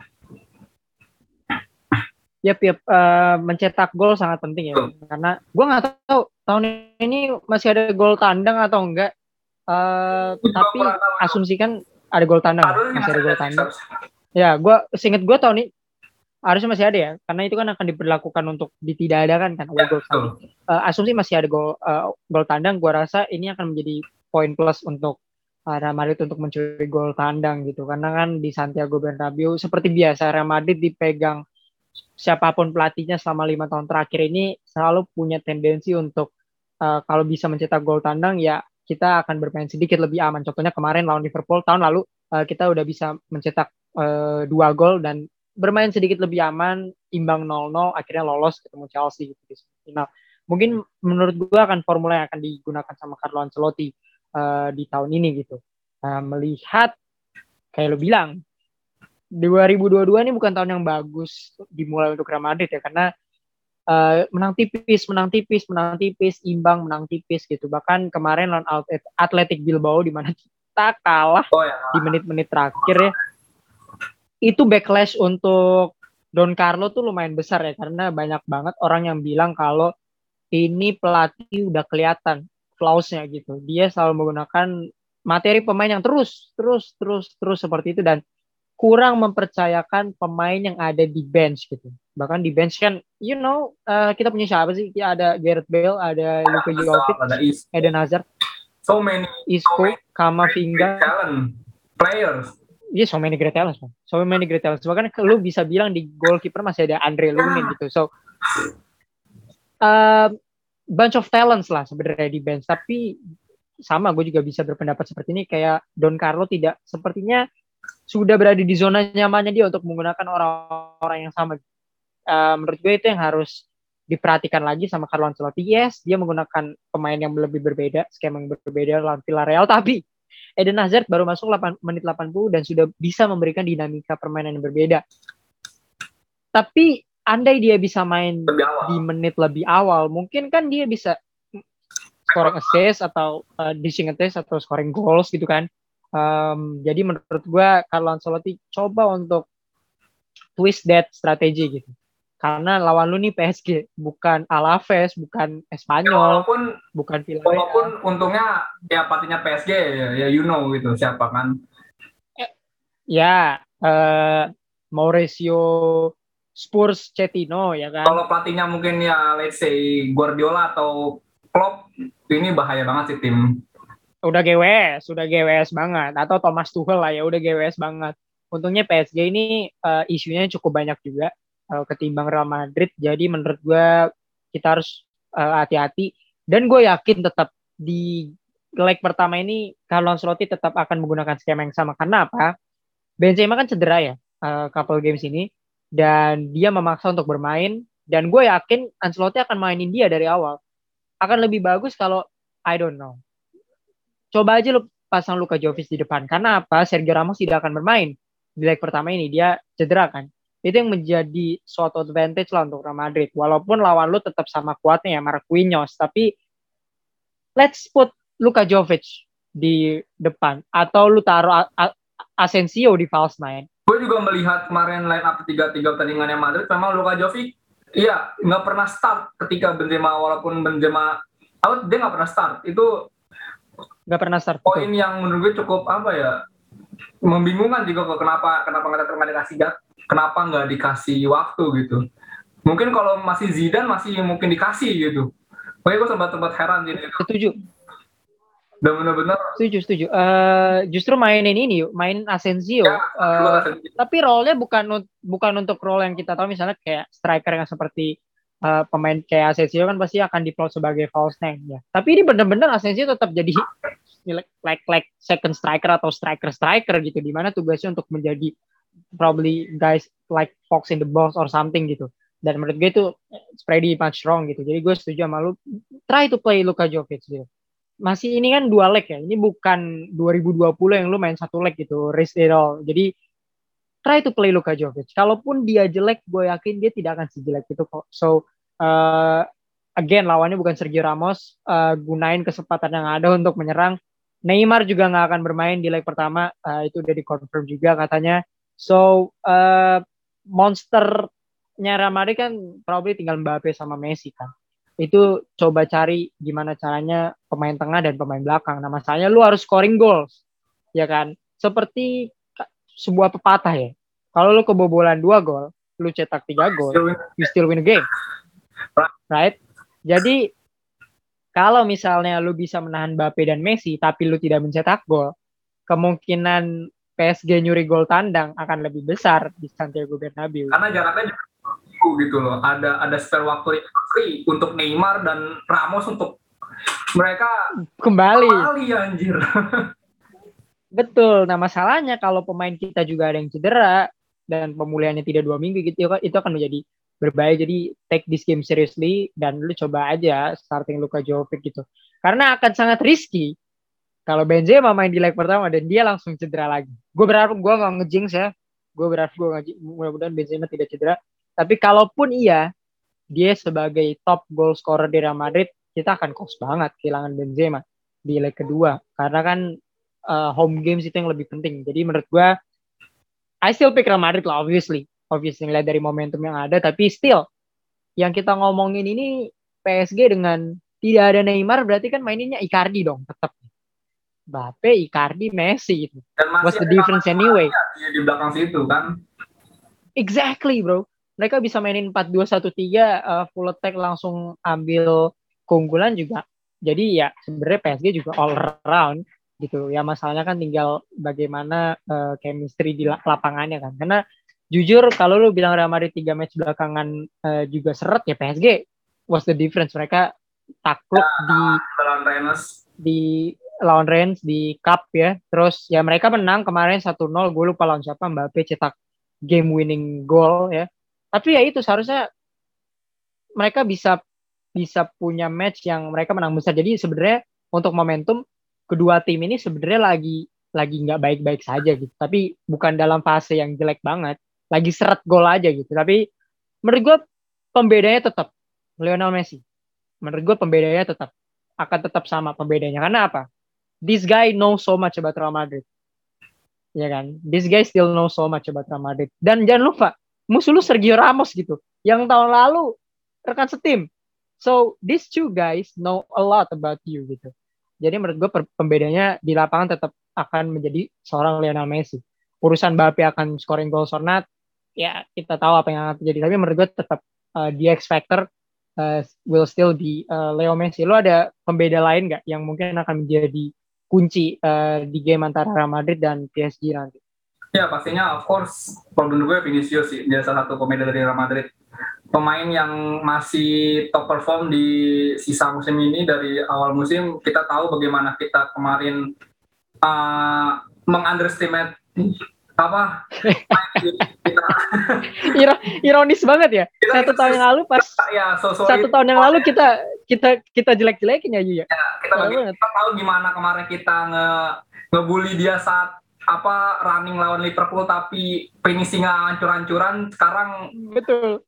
Yap, yap, uh, mencetak gol sangat penting ya, uh. karena gue nggak tahu tahun ini masih ada gol tandang atau enggak, uh, tapi asumsikan ada gol tandang, masih ada gol tandang. Ya, gue seinget gue tahun ini harusnya masih ada ya, karena itu kan akan diberlakukan untuk ditidakadakan kan away goal tandang. Uh, asumsi masih ada gol uh, gol tandang, gue rasa ini akan menjadi poin plus untuk Real uh, Madrid untuk mencuri gol tandang gitu, karena kan di Santiago Bernabeu seperti biasa Real Madrid dipegang siapapun pelatihnya selama lima tahun terakhir ini selalu punya tendensi untuk uh, kalau bisa mencetak gol tandang ya kita akan bermain sedikit lebih aman. Contohnya kemarin lawan Liverpool tahun lalu uh, kita udah bisa mencetak uh, dua gol dan bermain sedikit lebih aman, imbang nol nol, akhirnya lolos ketemu Chelsea gitu di final. Mungkin menurut gue akan formula yang akan digunakan sama Carlo Ancelotti uh, di tahun ini gitu. Uh, melihat, kayak lo bilang, dua ribu dua puluh dua ini bukan tahun yang bagus dimulai untuk Real Madrid ya, karena uh, menang tipis, menang tipis, menang tipis, imbang, menang tipis gitu. Bahkan kemarin lawan Athletic Bilbao di mana kita kalah oh, ya. di menit-menit terakhir ya. Itu backlash untuk Don Carlo tuh lumayan besar ya, karena banyak banget orang yang bilang kalau ini pelatih udah kelihatan flaws-nya gitu. Dia selalu menggunakan materi pemain yang terus, terus, terus, terus seperti itu dan kurang mempercayakan pemain yang ada di bench gitu. Bahkan di bench kan, you know, uh, kita punya siapa sih? Kita ada Gareth Bale, ada Luka Jovic, Eden Hazard, so many, Isco, Camavinga, players. Iya, yeah, so many great talents, man. So many great talents. Bahkan lu bisa bilang di goalkeeper masih ada Andre Lunin gitu. So, uh, bunch of talents lah sebenarnya di bench. Tapi sama, gue juga bisa berpendapat seperti ini. Kayak Don Carlo tidak sepertinya sudah berada di zona nyamannya dia untuk menggunakan orang-orang yang sama. Uh, menurut gue itu yang harus diperhatikan lagi sama Carlo Ancelotti. Yes, dia menggunakan pemain yang lebih berbeda, skema yang berbeda lawan Villarreal, tapi Eden Hazard baru masuk delapan, menit delapan puluh dan sudah bisa memberikan dinamika permainan yang berbeda. Tapi andai dia bisa main di menit lebih awal, mungkin kan dia bisa scoring assist atau uh, dishing assist atau scoring goals gitu kan. Um, jadi menurut gue Carlo Ancelotti coba untuk twist that strategy gitu. Karena lawan lu nih P S G, bukan Alaves, bukan Espanyol, walaupun, bukan Villarreal. Walaupun untungnya ya patinya P S G ya, ya you know gitu siapa kan. Ya, uh, Mauricio Spurs Cetino ya kan. Kalau pelatihnya mungkin ya let's say Guardiola atau Klopp, ini bahaya banget sih tim. Udah G W S, udah G W S banget, atau Thomas Tuchel lah ya, udah G W S banget. Untungnya P S G ini uh, isunya cukup banyak juga ketimbang Real Madrid, jadi menurut gue kita harus uh, hati-hati, dan gue yakin tetap di leg pertama ini Carlo Ancelotti tetap akan menggunakan skema yang sama. Karena apa? Benzema kan cedera ya uh, couple games ini, dan dia memaksa untuk bermain, dan gue yakin Ancelotti akan mainin dia dari awal. Akan lebih bagus kalau I don't know, coba aja lu pasang Luka Jovic di depan. Karena apa? Sergio Ramos tidak akan bermain di leg pertama ini, dia cedera kan. Itu yang menjadi suatu advantage lah untuk Real Madrid. Walaupun lawan lu tetap sama kuatnya ya Marquinhos, tapi let's put Luka Jovic di depan, atau lu taruh Asensio di false nine. Gue juga melihat kemarin line up tiga tiga pertandingan yang Madrid, memang Luka Jovic iya nggak pernah start ketika Benzema, walaupun Benzema out dia nggak pernah start. Itu nggak pernah start. Poin betul. Yang menurut gue cukup apa ya membingungkan juga kok, kenapa kenapa nggak dikasih gat. Kenapa nggak dikasih waktu gitu? Mungkin kalau masih Zidane masih mungkin dikasih gitu. Makanya gue sempat-sempat heran gitu. Setuju. Dan benar-benar. Setuju, setuju. Uh, justru mainin ini, main Asensio. Ya, uh, Asensio. Tapi role-nya bukan bukan untuk role yang kita tahu, misalnya kayak striker yang seperti uh, pemain kayak Asensio kan pasti akan diplot sebagai false nine ya. Tapi ini benar-benar Asensio tetap jadi like, like like second striker atau striker striker gitu. Di mana tugasnya untuk menjadi probably guys like fox in the box or something gitu. Dan menurut gue itu pretty much wrong gitu. Jadi gue setuju sama lu, try to play Luka Jovic gitu. Masih ini kan dua leg ya. Ini bukan dua ribu dua puluh yang lu main satu leg gitu, risk it all. Jadi try to play Luka Jovic. Kalaupun dia jelek, gue yakin dia tidak akan sejelek itu kok. So uh, again lawannya bukan Sergio Ramos, uh, gunain kesempatan yang ada untuk menyerang. Neymar juga gak akan bermain di leg pertama, uh, itu udah dikonfirm juga katanya. So, uh, monsternya Real Madrid kan probably tinggal Mbappe sama Messi kan. Itu coba cari gimana caranya pemain tengah dan pemain belakang. Nah, masalahnya lu harus scoring goals, ya kan? Seperti sebuah pepatah ya. Kalau lu kebobolan dua gol, lu cetak tiga gol, you still win the game. Right? Jadi, kalau misalnya lu bisa menahan Mbappe dan Messi, tapi lu tidak mencetak gol, kemungkinan P S G nyuri gol tandang akan lebih besar di Santiago Bernabeu. Karena jaraknya gitu loh. Ada ada spare waktu yang free untuk Neymar dan Ramos untuk mereka kembali. Kembali anjir. Betul. Nah, masalahnya kalau pemain kita juga ada yang cedera dan pemulihannya tidak dua minggu gitu, itu akan menjadi berbahaya. Jadi take this game seriously dan lu coba aja starting Luka Jovic gitu. Karena akan sangat risky kalau Benzema main di leg pertama dan dia langsung cedera lagi. Gue berharap gue gak nge-jinx ya. Gue berharap gue nge-jinx. Mudah-mudahan Benzema tidak cedera. Tapi kalaupun iya, dia sebagai top goal scorer di Real Madrid, kita akan cost banget kehilangan Benzema di leg kedua. Karena kan uh, home games itu yang lebih penting. Jadi menurut gue, I still pick Real Madrid lah obviously. Obviously ngeliat dari momentum yang ada. Tapi still, yang kita ngomongin ini P S G dengan tidak ada Neymar, berarti kan maininnya Icardi dong tetap. Mbappe, Icardi, Messi gitu. What's the difference anyway? Di belakang situ kan. Exactly, bro. Mereka bisa mainin empat dua satu tiga uh, full attack langsung ambil keunggulan juga. Jadi ya sebenarnya P S G juga all around gitu. Ya masalahnya kan tinggal bagaimana uh, chemistry di lapangannya kan. Karena jujur kalau lu bilang Real Madrid tiga match belakangan uh, juga seret ya P S G. What's the difference? Mereka takluk ya, di di lawan Rennes di cup ya. Terus ya mereka menang kemarin satu nol. Gue lupa lawan siapa, Mbappe cetak game winning goal ya. Tapi ya itu seharusnya mereka bisa bisa punya match yang mereka menang besar. Jadi sebenarnya untuk momentum kedua tim ini sebenarnya lagi lagi gak baik-baik saja gitu. Tapi bukan dalam fase yang jelek banget, lagi seret gol aja gitu. Tapi menurut gue pembedanya tetap Lionel Messi. Menurut gue pembedanya tetap akan tetap sama pembedanya. Karena apa? This guy knows so much about Real Madrid. Ya kan? This guy still knows so much about Real Madrid. Dan jangan lupa, musuh lu Sergio Ramos gitu. yang tahun lalu rekan setim. So these two guys know a lot about you gitu. Jadi menurut gue per- pembedanya di lapangan tetap akan menjadi seorang Lionel Messi. Urusan Mbappe akan scoring goals or not, ya kita tahu apa yang akan terjadi. Tapi menurut gue tetap uh, the X Factor uh, will still be uh, Leo Messi. Lo ada pembeda lain nggak yang mungkin akan menjadi kunci uh, di game antara Real Madrid dan P S G nanti? Ya pastinya of course kalau menurut gue Vinicius sih, dia salah satu pembeda dari Real Madrid. Pemain yang masih top perform di sisa musim ini. Dari awal musim kita tahu bagaimana kita kemarin uh, mengunderestimate apa kita ironis banget ya. Kita, satu kita, tahun yang lalu pas ya, so satu tahun yang lalu kita kita kita jelek-jelekin ya Yu ya. Ya kita, bagi, kita tahu gimana kemarin kita nge ngebully dia saat apa running lawan Liverpool tapi finishing-nya hancur-hancuran. Sekarang betul.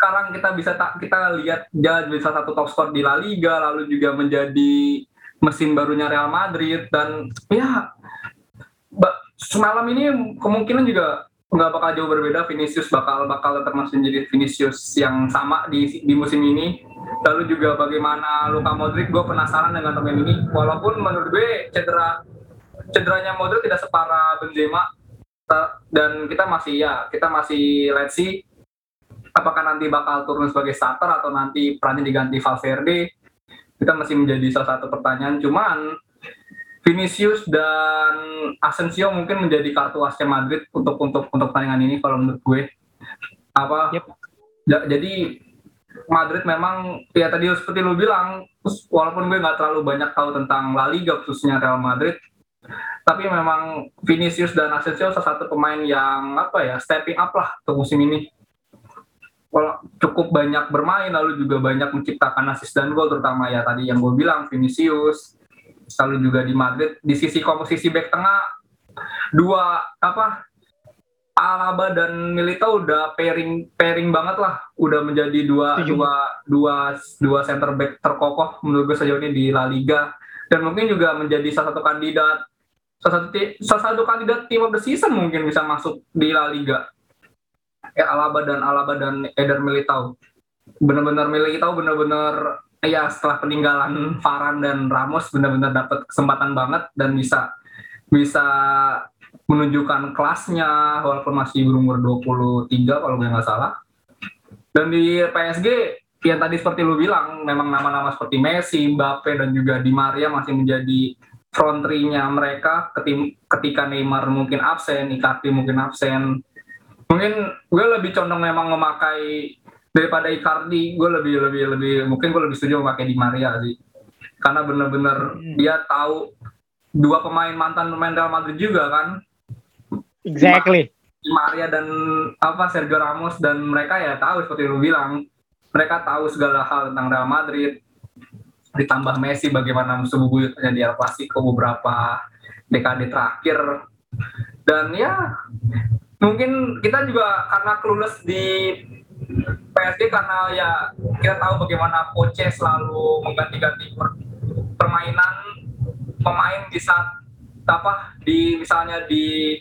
Sekarang kita bisa ta- kita lihat dia bisa satu top skor di La Liga, lalu juga menjadi mesin barunya Real Madrid. Dan ya ba- semalam ini kemungkinan juga nggak bakal jauh berbeda. Vinicius bakal bakal termasuk menjadi Vinicius yang sama di di musim ini. Lalu juga bagaimana Luka Modric, gue penasaran dengan pemain ini. Walaupun menurut gue cedera cederanya Modric tidak separah Benzema, dan kita masih ya kita masih let's see apakah nanti bakal turun sebagai starter atau nanti perannya diganti Valverde. Kita masih menjadi salah satu pertanyaan. Cuman Vinicius dan Asensio mungkin menjadi kartu asnya Madrid untuk untuk untuk pertandingan ini kalau menurut gue. Apa? Yep. Ja, jadi Madrid memang ya tadi seperti lu bilang, walaupun gue nggak terlalu banyak tahu tentang La Liga khususnya Real Madrid, tapi memang Vinicius dan Asensio salah satu pemain yang apa ya stepping up lah untuk musim ini. Cukup banyak bermain, lalu juga banyak menciptakan assist dan gol, terutama ya tadi yang gue bilang Vinicius, lalu juga di Madrid di sisi komposisi back tengah dua apa Alaba dan Militao udah pairing pairing banget lah, udah menjadi dua tujuh. dua dua dua center back terkokoh menurut gue sejauh ini di La Liga, dan mungkin juga menjadi salah satu kandidat salah satu salah satu kandidat team of the season mungkin bisa masuk di La Liga. Ya, Alaba dan Alaba dan Eder Militao. Benar-benar Militao benar-benar ya setelah peninggalan Varane dan Ramos benar-benar dapat kesempatan banget dan bisa bisa menunjukkan kelasnya walaupun masih berumur dua puluh tiga kalau gue nggak salah. Dan di P S G yang tadi seperti lu bilang memang nama-nama seperti Messi, Mbappe dan juga Di Maria masih menjadi front three-nya mereka ketika Neymar mungkin absen, Icardi mungkin absen. Mungkin gue lebih condong memang memakai daripada Icardi, gue lebih lebih lebih mungkin gue lebih setuju memakai Di Maria sih, karena benar-benar hmm. dia tahu dua pemain mantan pemain Real Madrid juga kan, exactly Di Maria dan apa Sergio Ramos, dan mereka ya tahu seperti lu bilang mereka tahu segala hal tentang Real Madrid, ditambah Messi bagaimana musuh bubuyutnya di El Clasico beberapa dekade terakhir. Dan ya mungkin kita juga karena clueless di P S G karena ya kita tahu bagaimana Poche selalu mengganti-ganti permainan pemain di saat apa di misalnya di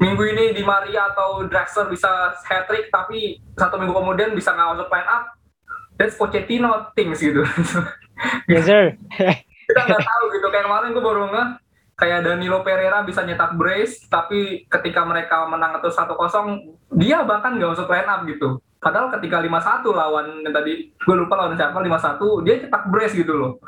minggu ini Di Maria atau Draxler bisa hat-trick tapi satu minggu kemudian bisa nggak masuk line up. That's Pochettino things gitu. Yes sir. Kita nggak tahu gitu, kayak kemarin gue baru nge kayak Danilo Pereira bisa nyetak brace, tapi ketika mereka menang atau satu kosong, dia bahkan nggak masuk line up gitu. Padahal ketika lima satu lawan, yang tadi gue lupa lawan siapa, lima satu, dia cetak brace gitu loh.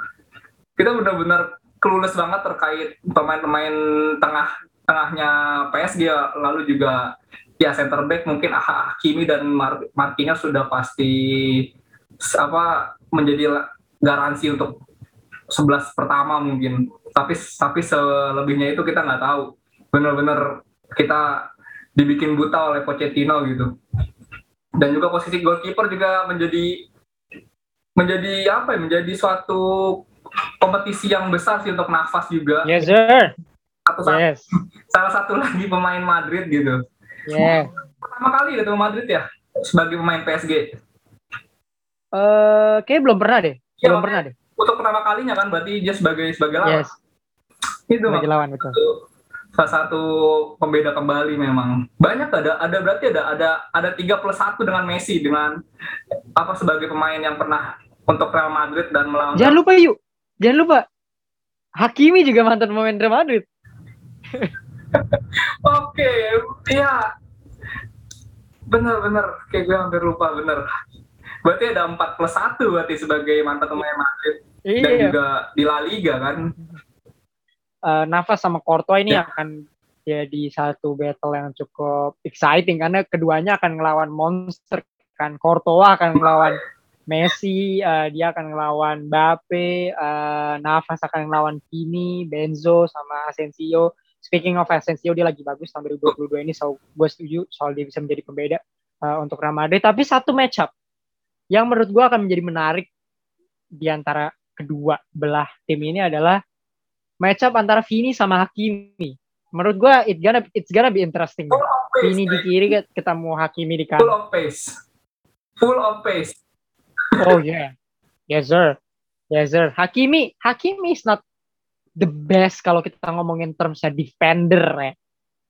Kita benar-benar clueless banget terkait pemain-pemain tengah tengahnya P S G, lalu juga ya center back mungkin Hakimi dan Mar- Marquinhos sudah pasti apa menjadi garansi untuk sebelas pertama mungkin. Tapi tapi selebihnya itu kita nggak tahu. Benar-benar kita dibikin buta oleh Pochettino gitu. Dan juga posisi goalkeeper juga menjadi menjadi apa ya? Menjadi suatu kompetisi yang besar sih untuk nafas juga. Yes sir. Satu, yes. Salah satu lagi pemain Madrid gitu. Yeah. Pertama kali datang Madrid ya sebagai pemain P S G. Uh, kayaknya belum pernah deh. Ya, belum pernah deh. Untuk pertama kalinya kan berarti dia sebagai sebagai lawan. Yes. Itu sebagai lawan betul. salah satu pembeda kembali memang. Banyak ada ada berarti ada ada ada tiga plus satu dengan Messi, dengan apa sebagai pemain yang pernah untuk Real Madrid dan melawan. Jangan lupa yuk. Jangan lupa Hakimi juga mantan pemain Real Madrid. Oke, iya. Benar-benar kayak gue hampir lupa benar. Berarti ada empat plus satu berarti sebagai mantan pemain Madrid. Iya. Dan juga di La Liga kan. Uh, Navas sama Courtois ini yeah. akan jadi satu battle yang cukup exciting karena keduanya akan ngelawan monster kan. Courtois akan ngelawan Messi, uh, dia akan ngelawan Mbappe, uh, Navas akan ngelawan Kini, Benzo sama Asensio. Speaking of Asensio, dia lagi bagus tahun dua ribu dua puluh dua ini, so gue setuju soal dia bisa menjadi pembeda uh, untuk Real Madrid. Tapi satu matchup yang menurut gue akan menjadi menarik di antara kedua belah tim ini adalah matchup antara Vini sama Hakimi. Menurut gue it gonna, it's gonna be interesting. Pace, Vini di kiri ketemu Hakimi di kanan. Full of pace. Full of pace. Oh yeah. Yes sir. Yes sir. Hakimi, Hakimi is not the best kalau kita ngomongin termsnya defender ya.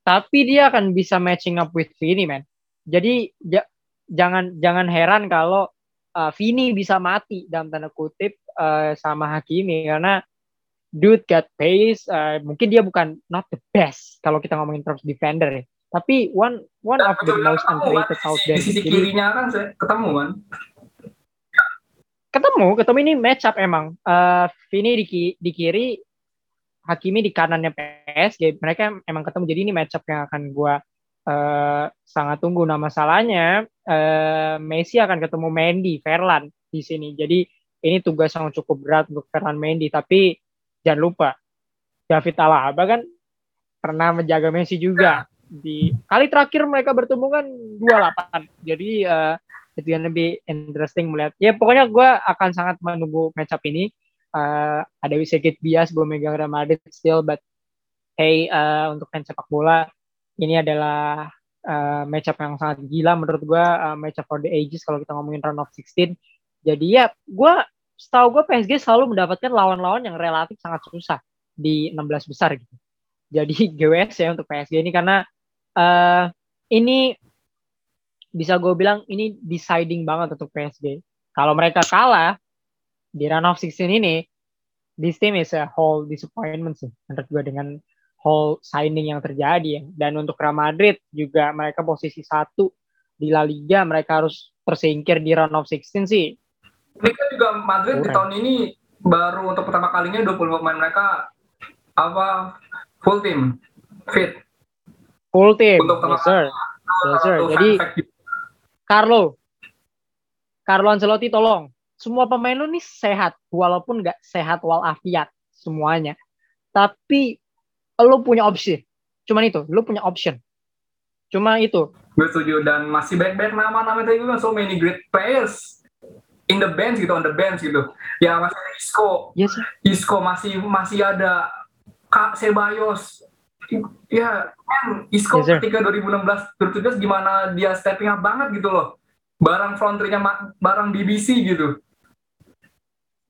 Tapi dia akan bisa matching up with Vini, man. Jadi j- jangan jangan heran kalau uh, Vini bisa mati dalam tanda kutip uh, sama Hakimi karena dude got pace, uh, mungkin dia bukan not the best kalau kita ngomongin terms defender ya. Tapi one one nah, of the most underrated out there. Di sisi kirinya kan saya ketemu kan. Ketemu, ketemu ini match up emang. Uh, Vini di, ki- di kiri, Hakimi di kanannya P S G. Mereka emang ketemu, jadi ini match up yang akan gua uh, sangat tunggu. Nah masalahnya uh, Messi akan ketemu Mendy, Ferland di sini. Jadi ini tugas yang cukup berat untuk Ferland Mendy, tapi jangan lupa David Alaba kan pernah menjaga Messi juga. Di kali terakhir mereka bertemu kan dua puluh delapan. Jadi uh, itu yang lebih interesting melihat. Ya pokoknya gue akan sangat menunggu matchup ini. Uh, ada sedikit bias gue megang Real Madrid still, but hey uh, untuk fans sepak bola ini adalah uh, matchup yang sangat gila menurut gue, uh, matchup for the ages kalau kita ngomongin round of sixteen. Jadi ya gue setahu gue P S G selalu mendapatkan lawan-lawan yang relatif sangat susah di enam belas besar gitu. Jadi G W S ya untuk P S G ini karena uh, ini bisa gue bilang ini deciding banget untuk P S G. Kalau mereka kalah di round of sixteen ini, this team is a whole disappointment sih menurut gue dengan whole signing yang terjadi ya. Dan untuk Real Madrid juga mereka posisi satu di La Liga, mereka harus tersingkir di round of sixteen sih. Mereka juga Madrid oh, di tahun ini baru untuk pertama kalinya dua puluh pemain mereka apa full team fit. Full team. Untuk yes, sir. Yes, sir. Jadi Carlo, Carlo Ancelotti tolong semua pemain lu nih sehat walaupun nggak sehat walafiat semuanya. Tapi lu punya opsi. Cuman itu, lu punya option. Cuma itu. Gue setuju dan masih banyak-banyak nama-nama tadi juga, so many great players in the bench gitu, on the bench gitu. Ya masih ada Isco, yes, Isco masih masih ada Kak Ceballos. Ya, man, Isco yes, ketika dua ribu enam belas dua ribu tujuh belas gimana dia stepping up banget gitu loh. Barang frontier-nya barang B B C gitu.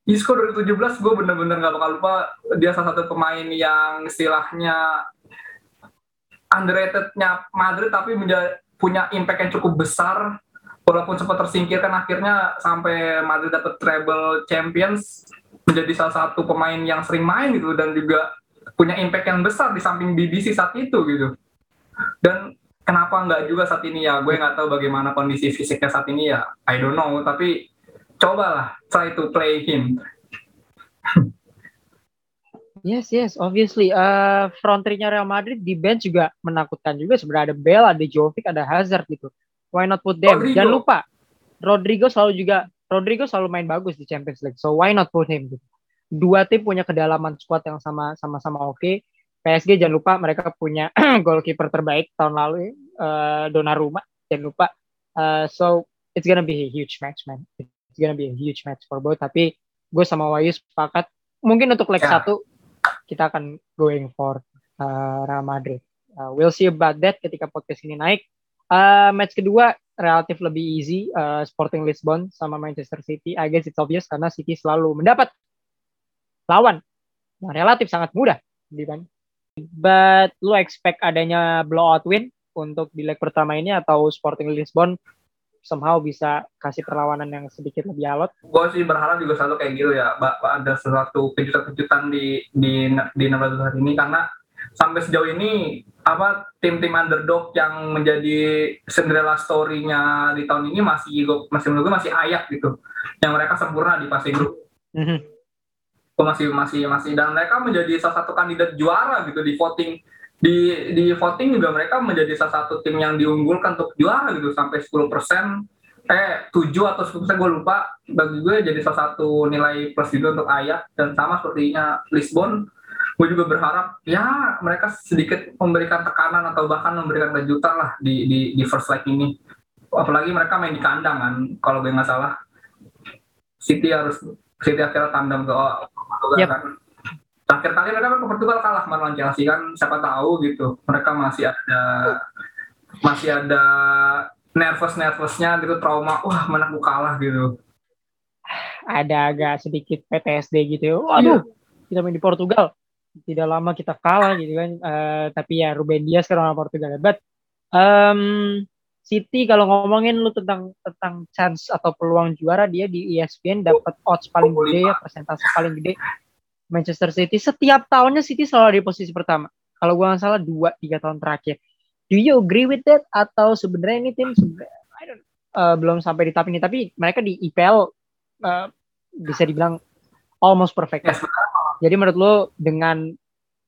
Isco dua ribu tujuh belas gue bener-bener gak bakal lupa, dia salah satu pemain yang istilahnya underrated-nya Madrid tapi menja- punya impact yang cukup besar. Walaupun sempat tersingkirkan akhirnya sampai Madrid dapat treble champions, menjadi salah satu pemain yang sering main gitu dan juga punya impact yang besar di samping B B C saat itu gitu. Dan kenapa enggak juga saat ini ya, gue nggak tahu bagaimana kondisi fisiknya saat ini ya, I don't know, tapi cobalah try to play him. Yes, yes, obviously. Uh, front three-nya Real Madrid di bench juga menakutkan juga sebenarnya, ada Bale, ada Jovic, ada Hazard gitu. Why not put them? Rodrigo. Jangan lupa, Rodrigo selalu juga, Rodrigo selalu main bagus di Champions League. So why not put him? Dua tim punya kedalaman squad yang sama, sama-sama oke. Okay. P S G jangan lupa mereka punya goalkeeper terbaik tahun lalu, uh, Donnarumma. Jangan lupa. Uh, so it's gonna be a huge match, man. It's gonna be a huge match for both. Tapi gue sama Wahyu sepakat, mungkin untuk leg yeah. satu kita akan going for uh, Real Madrid. Uh, we'll see about that ketika podcast ini naik. Uh, match kedua relatif lebih easy, uh, Sporting Lisbon sama Manchester City. I guess it's obvious karena City selalu mendapat lawan yang relatif sangat mudah dibanding But lu expect adanya blowout win untuk di leg pertama ini atau Sporting Lisbon somehow bisa kasih perlawanan yang sedikit lebih alot? Gue sih berharap juga selalu kayak gitu ya, ada sesuatu kejutan-kejutan di di di enam belas hari ini, karena sampai sejauh ini apa tim-tim underdog yang menjadi Cinderella story-nya di tahun ini masih masih menurut gue masih ayak gitu, yang mereka sempurna di fase grup. Mm-hmm. masih masih masih dan mereka menjadi salah satu kandidat juara gitu di voting di di voting juga mereka menjadi salah satu tim yang diunggulkan untuk juara gitu sampai sepuluh persen eh tujuh atau sepuluh persen gue lupa, bagi gue jadi salah satu nilai plus juga untuk Ajax. Dan sama sepertinya Lisbon, gue juga berharap ya mereka sedikit memberikan tekanan atau bahkan memberikan kejutan lah di di di first leg ini, apalagi mereka main di kandang kan kalau gue nggak salah. City harus City akhirnya tandem ke Portugal, yep. Kan terakhir kali mereka ke Portugal kalah melawan Chelsea kan, siapa tahu gitu mereka masih ada masih ada nervous-nervousnya gitu, trauma wah mana aku kalah gitu, ada agak sedikit P T S D gitu. Waduh, yeah. Kita main di Portugal tidak lama kita kalah gitu kan, uh, tapi ya Ruben Dias karena Portugal hebat. um, City kalau ngomongin lu tentang tentang chance atau peluang juara, dia di E S P N dapat odds paling gede ya, persentase paling gede. Manchester City setiap tahunnya City selalu di posisi pertama. Kalau gua nggak salah dua tiga tahun terakhir. Do you agree with that atau sebenarnya ini tim I don't uh, belum sampai di tahap ini, tapi mereka di I P L uh, bisa dibilang almost perfect. Jadi menurut lu dengan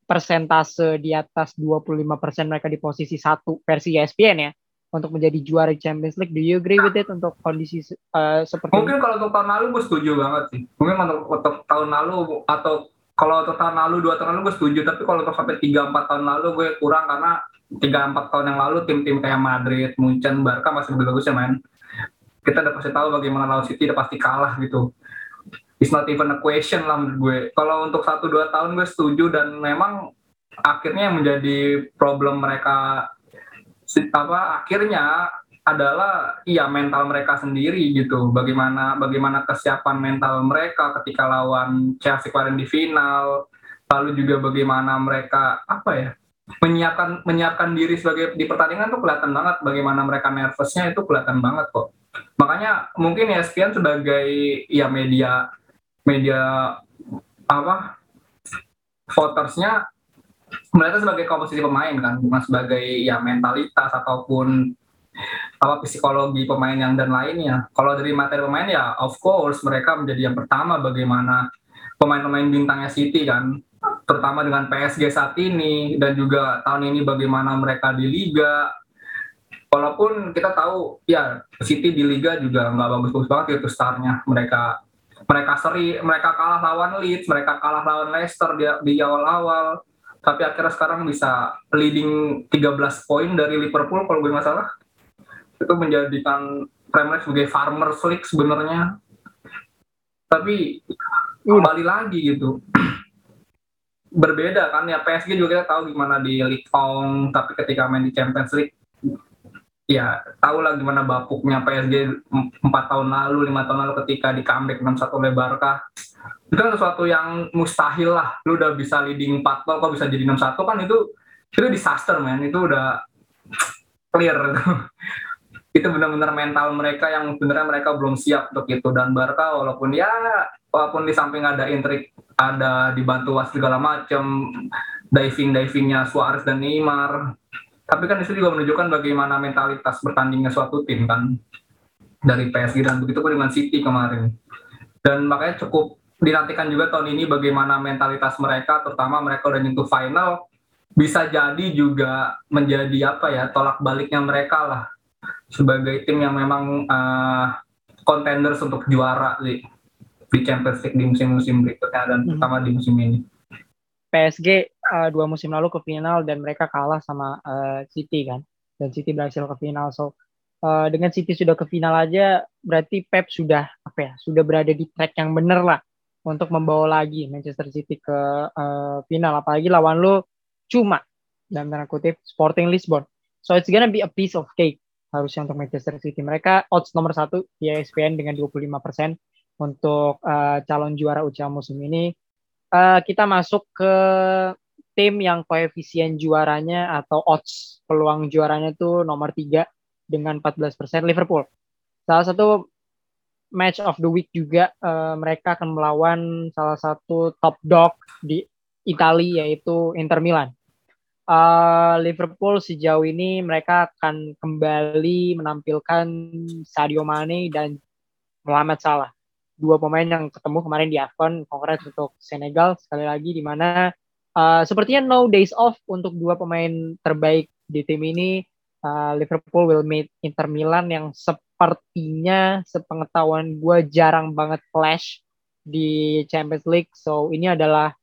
persentase di atas dua puluh lima persen mereka di posisi satu versi E S P N ya, untuk menjadi juara Champions League, do you agree with it untuk kondisi uh, seperti mungkin ini? Mungkin kalau untuk tahun lalu gue setuju banget sih. Mungkin untuk, untuk tahun lalu atau kalau untuk tahun lalu dua tahun lalu gue setuju, tapi kalau untuk sampai tiga empat tahun lalu gue kurang, karena tiga empat tahun yang lalu tim-tim kayak Madrid, Munchen, Barca masih bagus ya main. Kita udah pasti tahu bagaimana lawan City, udah pasti kalah gitu. It's not even a question lah menurut gue. Kalau untuk satu dua tahun gue setuju, dan memang akhirnya yang menjadi problem mereka apa akhirnya adalah iya mental mereka sendiri gitu, bagaimana bagaimana kesiapan mental mereka ketika lawan Chelsea kemarin di final, lalu juga bagaimana mereka apa ya menyiapkan menyiapkan diri sebagai di pertandingan tuh kelihatan banget bagaimana mereka nervousnya, itu kelihatan banget kok. Makanya mungkin E S P N sebagai ya media media apa votersnya mereka sebagai komposisi pemain kan, bukan sebagai ya mentalitas ataupun apa psikologi pemain yang dan lainnya. Kalau dari materi pemain ya of course mereka menjadi yang pertama, bagaimana pemain-pemain bintangnya City kan, terutama dengan P S G saat ini dan juga tahun ini bagaimana mereka di liga. Walaupun kita tahu ya City di liga juga nggak bagus-bagus banget itu startnya mereka. Mereka seri, mereka kalah lawan Leeds, mereka kalah lawan Leicester di, di awal-awal. Tapi akhirnya sekarang bisa leading tiga belas poin dari Liverpool kalau gue nggak salah. Itu menjadikan Premier League sebagai Farmers League sebenarnya. Tapi kembali lagi gitu. Berbeda kan ya, P S G juga kita tahu gimana di Ligue satu, tapi ketika main di Champions League ya tahulah gimana bapuknya P S G empat tahun lalu, lima tahun lalu ketika di comeback enam satu oleh Barca. Itu kan sesuatu yang mustahil lah, lu udah bisa leading empat nol kok bisa jadi enam satu kan, itu itu disaster man, itu udah clear itu benar-benar mental mereka yang sebenarnya mereka belum siap untuk itu. Dan Barca walaupun ya walaupun di samping ada intrik, ada dibantu wasit segala macam, diving-divingnya Suarez dan Neymar, tapi kan itu juga menunjukkan bagaimana mentalitas bertandingnya suatu tim kan dari P S G, dan begitu pun dengan City kemarin. Dan makanya cukup dinantikan juga tahun ini bagaimana mentalitas mereka, terutama mereka udah nyentuh final, bisa jadi juga menjadi apa ya tolak baliknya mereka lah sebagai tim yang memang uh, contenders untuk juara sih di Champions League di musim-musim berikutnya dan hmm. terutama di musim ini. P S G uh, dua musim lalu ke final dan mereka kalah sama uh, City kan, dan City berhasil ke final. So uh, dengan City sudah ke final aja, berarti Pep sudah apa ya sudah berada di track yang benar lah untuk membawa lagi Manchester City ke uh, final, apalagi lawan lo cuma dalam tanda kutip Sporting Lisbon, so it's gonna be a piece of cake harusnya untuk Manchester City. Mereka odds nomor satu di E S P N dengan dua puluh lima persen untuk uh, calon juara U C L musim ini. Uh, kita masuk ke tim yang koefisien juaranya atau odds peluang juaranya tuh nomor tiga dengan empat belas persen Liverpool. Salah satu match of the week juga uh, mereka akan melawan salah satu top dog di Italia yaitu Inter Milan. Uh, Liverpool sejauh ini mereka akan kembali menampilkan Sadio Mane dan Mohamed Salah. Dua pemain yang ketemu kemarin di AFCON, kongres untuk Senegal sekali lagi di mana Uh, sepertinya no days off untuk dua pemain terbaik di tim ini. uh, Liverpool will meet Inter Milan yang sepertinya sepengetahuan gue jarang banget clash di Champions League. So ini adalah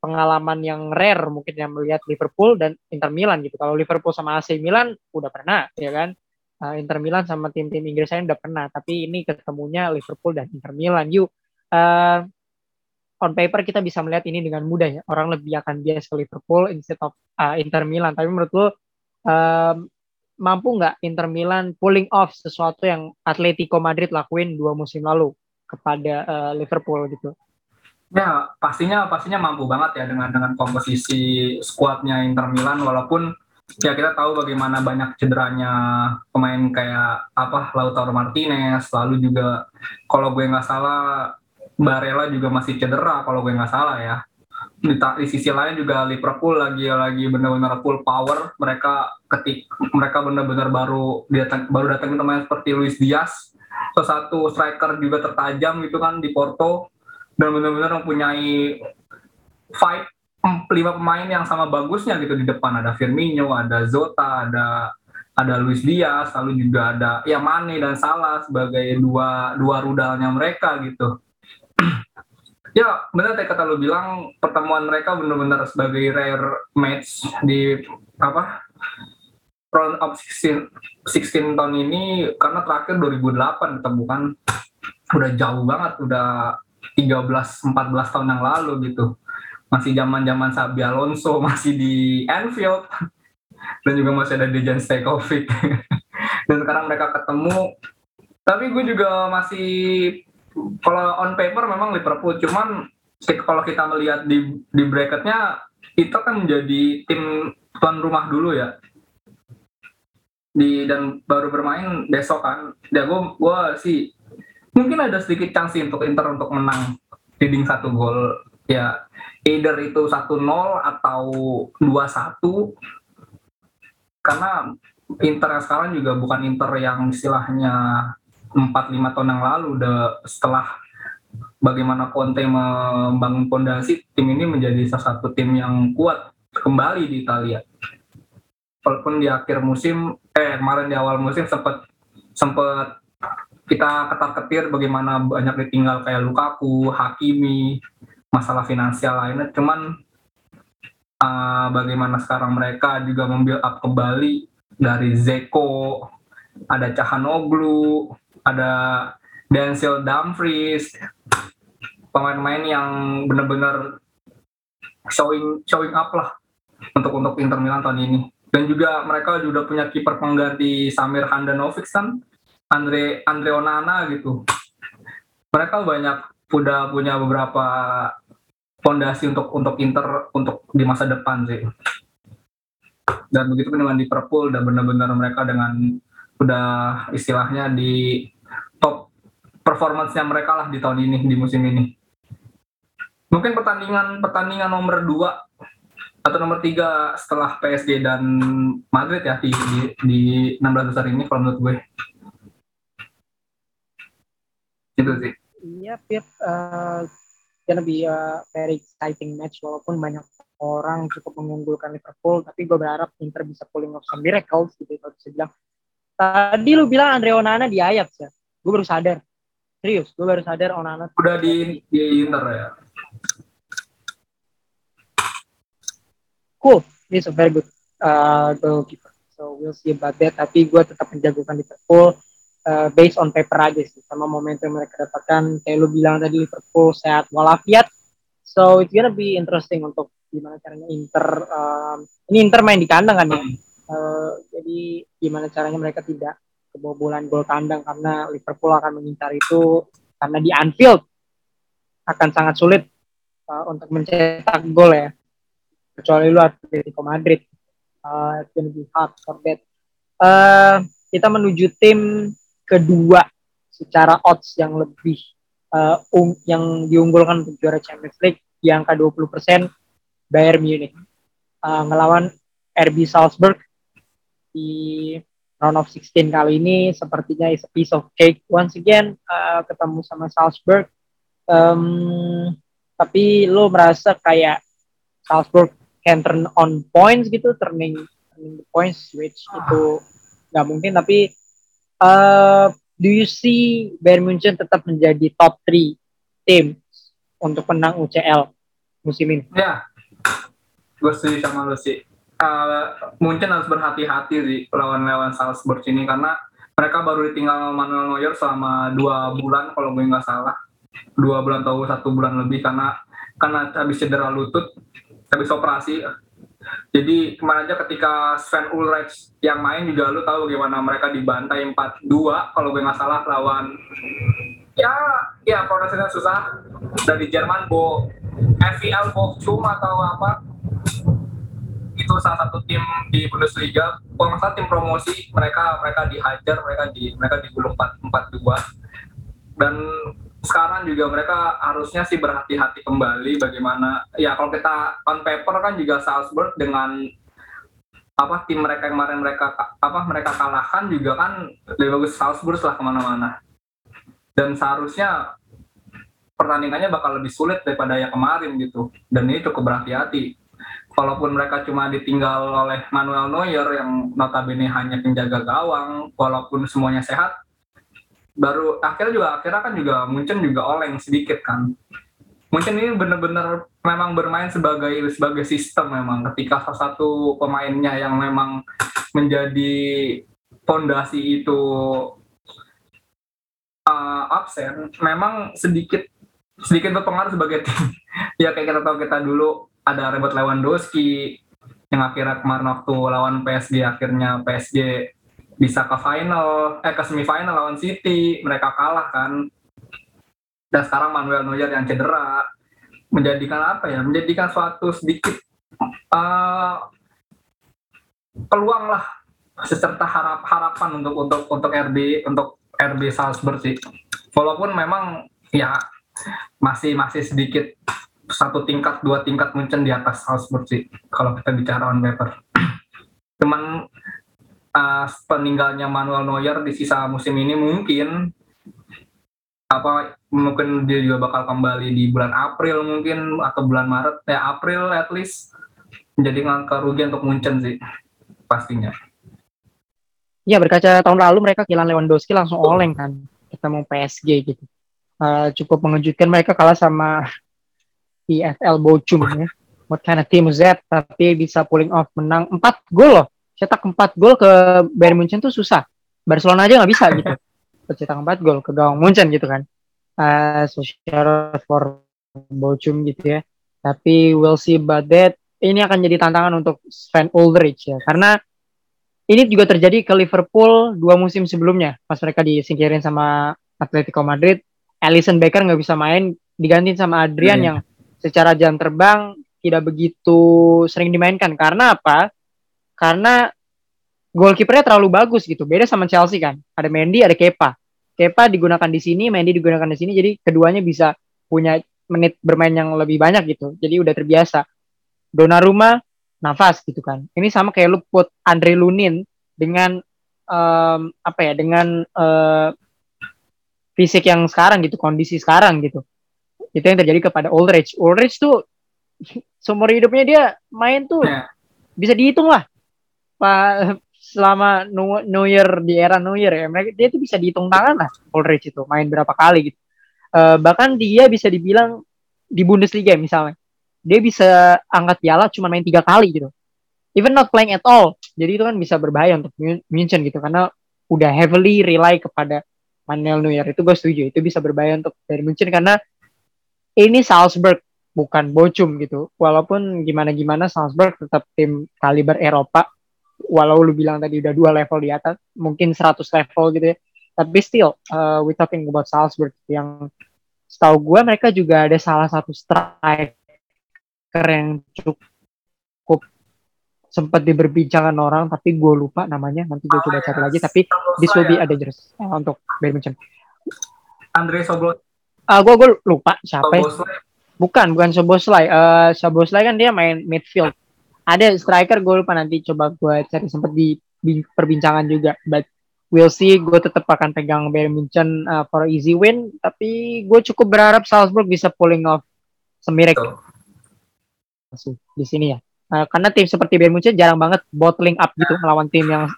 pengalaman yang rare mungkin yang melihat Liverpool dan Inter Milan gitu. Kalau Liverpool sama A C Milan udah pernah ya kan, uh, Inter Milan sama tim-tim Inggris lain udah pernah, tapi ini ketemunya Liverpool dan Inter Milan. Yuk uh, on paper kita bisa melihat ini dengan mudah ya. Orang lebih akan bias ke Liverpool instead of uh, Inter Milan. Tapi menurut lo um, mampu nggak Inter Milan pulling off sesuatu yang Atletico Madrid lakuin dua musim lalu kepada uh, Liverpool gitu? Ya pastinya pastinya mampu banget ya dengan dengan komposisi skuadnya Inter Milan. Walaupun ya kita tahu bagaimana banyak cederanya pemain kayak apa Lautaro Martinez, lalu juga kalau gue nggak salah Barella juga masih cedera kalau gue nggak salah ya. Di, di sisi lain juga Liverpool lagi lagi benar-benar full power. Mereka ketik mereka benar-benar baru datang baru datangin pemain seperti Luis Diaz, satu striker juga tertajam gitu kan di Porto, dan benar-benar mempunyai five lima pemain yang sama bagusnya gitu di depan. Ada Firmino, ada Zota, ada ada Luis Diaz, lalu juga ada ya Mane dan Salah sebagai dua dua rudalnya mereka gitu. Ya benar tadi kata lu bilang pertemuan mereka benar-benar sebagai rare match di apa round of enam belas tahun ini, karena terakhir dua ribu delapan ketemu kan udah jauh banget, udah tiga belas empat belas tahun yang lalu gitu. Masih zaman-zaman Xabi Alonso masih di Anfield dan juga masih ada Dejan Stankovic. Dan sekarang mereka ketemu, tapi gue juga masih kalau on paper memang Liverpool, cuman kalau kita melihat di di bracketnya itu kan menjadi tim tuan rumah dulu ya. Di dan baru bermain besok kan. Ya gua gua sih mungkin ada sedikit chance untuk Inter untuk menang leading satu gol ya. Either itu satu nol atau dua satu. Karena Inter yang sekarang juga bukan Inter yang istilahnya empat lima tahun yang lalu, udah setelah bagaimana Conte membangun fondasi, tim ini menjadi salah satu tim yang kuat kembali di Italia. Walaupun di akhir musim, eh kemarin di awal musim sempat sempat kita ketar-ketir bagaimana banyak ditinggal kayak Lukaku, Hakimi, masalah finansial lainnya. Cuman uh, bagaimana sekarang mereka juga membuild up kembali dari Zeko, ada Cahanoglu, ada Denzel Dumfries, pemain-pemain yang benar-benar showing showing up lah untuk untuk Inter Milan tahun ini. Dan juga mereka juga punya kiper pengganti Samir Handanovic kan, Andre Andre Onana gitu. Mereka banyak udah punya beberapa fondasi untuk untuk Inter untuk di masa depan sih. Dan begitu pun dengan Liverpool, dan benar-benar mereka dengan udah istilahnya di top performance-nya mereka lah di tahun ini, di musim ini. Mungkin pertandingan pertandingan nomor dua atau nomor tiga setelah P S G dan Madrid ya di di, di enam belas besar ini kalau menurut gue. Gitu sih. Iya, yep, uh, gonna be a very exciting match walaupun banyak orang cukup mengunggulkan Liverpool, tapi gue berharap Inter bisa pulling off some miracles gitu kalau bisa bilang. Tadi lu bilang Andre Onana di Ajax ya? Gue baru sadar. Serius, gue baru sadar Onana udah di, di Inter ya. Cool, he's a very good uh, goalkeeper. So we'll see about that. Tapi gue tetap menjagokan Liverpool uh, based on paper aja sih. Sama momentum mereka dapatkan. Kayak lu bilang tadi Liverpool sehat walafiat. So it's gonna be interesting untuk gimana caranya Inter. Um, ini Inter main di kandang kan ya? Uh, jadi gimana caranya mereka tidak kebobolan gol kandang, karena Liverpool akan mengincar itu, karena di Anfield akan sangat sulit uh, untuk mencetak gol ya. kecuali lu Atletico Madrid. Uh, it's gonna be hard for that. Uh, kita menuju tim kedua secara odds yang lebih uh, um, yang diunggulkan untuk juara Champions League di angka dua puluh persen, Bayern Munich uh, melawan R B Salzburg di round of enam belas kali ini. Sepertinya is a piece of cake once again, uh, ketemu sama Salzburg. Um, tapi lo merasa kayak Salzburg can turn on points gitu, turning, turning the points, which itu nggak mungkin. Tapi uh, do you see Bayern Munchen tetap menjadi top tiga tim untuk menang U C L musim ini? Ya, gue setuju sama lo sih. Uh, Munchen harus berhati-hati sih lawan-lawan Salzburg ini, karena mereka baru ditinggal Manuel Neuer selama dua bulan kalau gue nggak salah, dua bulan atau satu bulan lebih, karena karena habis cedera lutut, habis operasi. Jadi kemarin aja ketika Sven Ulreich yang main juga, lu tahu gimana mereka dibantai empat dua kalau gue nggak salah lawan ya ya prosesnya susah dari Jerman, Bo V F L Bochum atau apa. Itu salah satu tim di Bundesliga, kalau nggak salah tim promosi, mereka mereka dihajar, mereka di mereka digulung empat dua. Dan sekarang juga mereka harusnya sih berhati-hati kembali bagaimana ya, kalau kita on paper kan juga Salzburg dengan apa tim mereka kemarin mereka apa mereka kalahkan juga kan lebih bagus Salzburg lah kemana-mana, dan seharusnya pertandingannya bakal lebih sulit daripada yang kemarin gitu. Dan ini cukup berhati-hati, walaupun mereka cuma ditinggal oleh Manuel Neuer yang notabene hanya penjaga gawang, walaupun semuanya sehat. Baru akhirnya juga akhirnya kan juga Munchen juga oleng sedikit kan. Munchen ini benar-benar memang bermain sebagai sebagai sistem memang. Ketika salah satu pemainnya yang memang menjadi fondasi itu uh, absen, memang sedikit sedikit berpengaruh sebagai tim. Ya kayak kita tahu kita dulu ada Robert Lewandowski yang akhirnya kemarin waktu lawan P S G akhirnya P S G bisa ke final, eh ke semifinal lawan City, mereka kalah kan. Dan sekarang Manuel Neuer yang cedera menjadikan apa ya, menjadikan suatu sedikit uh, peluang lah, serta harap harapan untuk untuk untuk R B untuk R B Salzburg sih. Walaupun memang ya masih masih sedikit satu tingkat dua tingkat Munchen di atas Salzburg sih kalau kita bicara on paper. Cuman Uh, peninggalnya Manuel Neuer di sisa musim ini mungkin apa mungkin dia juga bakal kembali di bulan April mungkin atau bulan Maret ya, April at least, menjadi kerugian untuk Munchen sih pastinya. Ya berkaca tahun lalu mereka kehilangan Lewandowski langsung oleng kan, kita mau P S G gitu. Uh, cukup mengejutkan mereka kalah sama V F L Bochum ya. What kind of team is that? Tapi bisa pulling off menang empat gol loh. Cetak empat gol ke Bayern Munchen tuh susah. Barcelona aja gak bisa gitu. Cetak empat gol ke gawang Munchen gitu kan. Uh, so share for Bochum gitu ya. Tapi we'll see about that. Ini akan jadi tantangan untuk Sven Ulreich ya. Karena ini juga terjadi ke Liverpool dua musim sebelumnya. Pas mereka disingkirin sama Atletico Madrid. Alisson Becker gak bisa main. Digantiin sama Adrian hmm. yang secara jam terbang tidak begitu sering dimainkan. Karena apa? Karena goalkeepernya terlalu bagus gitu. Beda sama Chelsea kan. Ada Mendy, ada Kepa. Kepa digunakan di sini, Mendy digunakan di sini. Jadi keduanya bisa punya menit bermain yang lebih banyak gitu. Jadi udah terbiasa. Donnarumma, nafas gitu kan. Ini sama kayak lu put Andre Lunin dengan um, apa ya? Dengan uh, fisik yang sekarang gitu, kondisi sekarang gitu. Itu yang terjadi kepada Ulreich. Ulreich tuh seumur hidupnya dia main tuh bisa dihitung lah. Pak selama Neuer di era Neuer ya, mereka dia tuh bisa dihitung tangan lah Ulreich itu main berapa kali gitu. Uh, bahkan dia bisa dibilang di Bundesliga misalnya dia bisa angkat piala cuma main tiga kali gitu. Even not playing at all. Jadi itu kan bisa berbahaya untuk Munchen gitu karena udah heavily rely kepada Manuel Neuer. Itu gue setuju, itu bisa berbahaya untuk Bayern Munchen karena ini Salzburg bukan Bochum gitu. Walaupun gimana-gimana Salzburg tetap tim kaliber Eropa. Walau lu bilang tadi udah dua level di atas, mungkin seratus level gitu ya, tapi still uh, we talking about Salzburg yang setahu gue mereka juga ada salah satu striker yang cukup cukup sempat diberbincangan orang, tapi gue lupa namanya, nanti gue coba cari lagi, tapi this will be a dangerous uh, untuk Bayern Munchen. Andre Sobos. Ah, uh, gue gue lupa siapa. Soboslai. Bukan, bukan Soboslai. Uh, Soboslai kan dia main midfield. Ada striker gue lupa, nanti coba gue cari, sempat di, di perbincangan juga. But we'll see. Gue tetap akan pegang Bayern Munchen uh, for easy win. Tapi gue cukup berharap Salzburg bisa pulling off semirek di sini ya. Uh, karena tim seperti Bayern Munchen jarang banget bottling up gitu melawan tim yang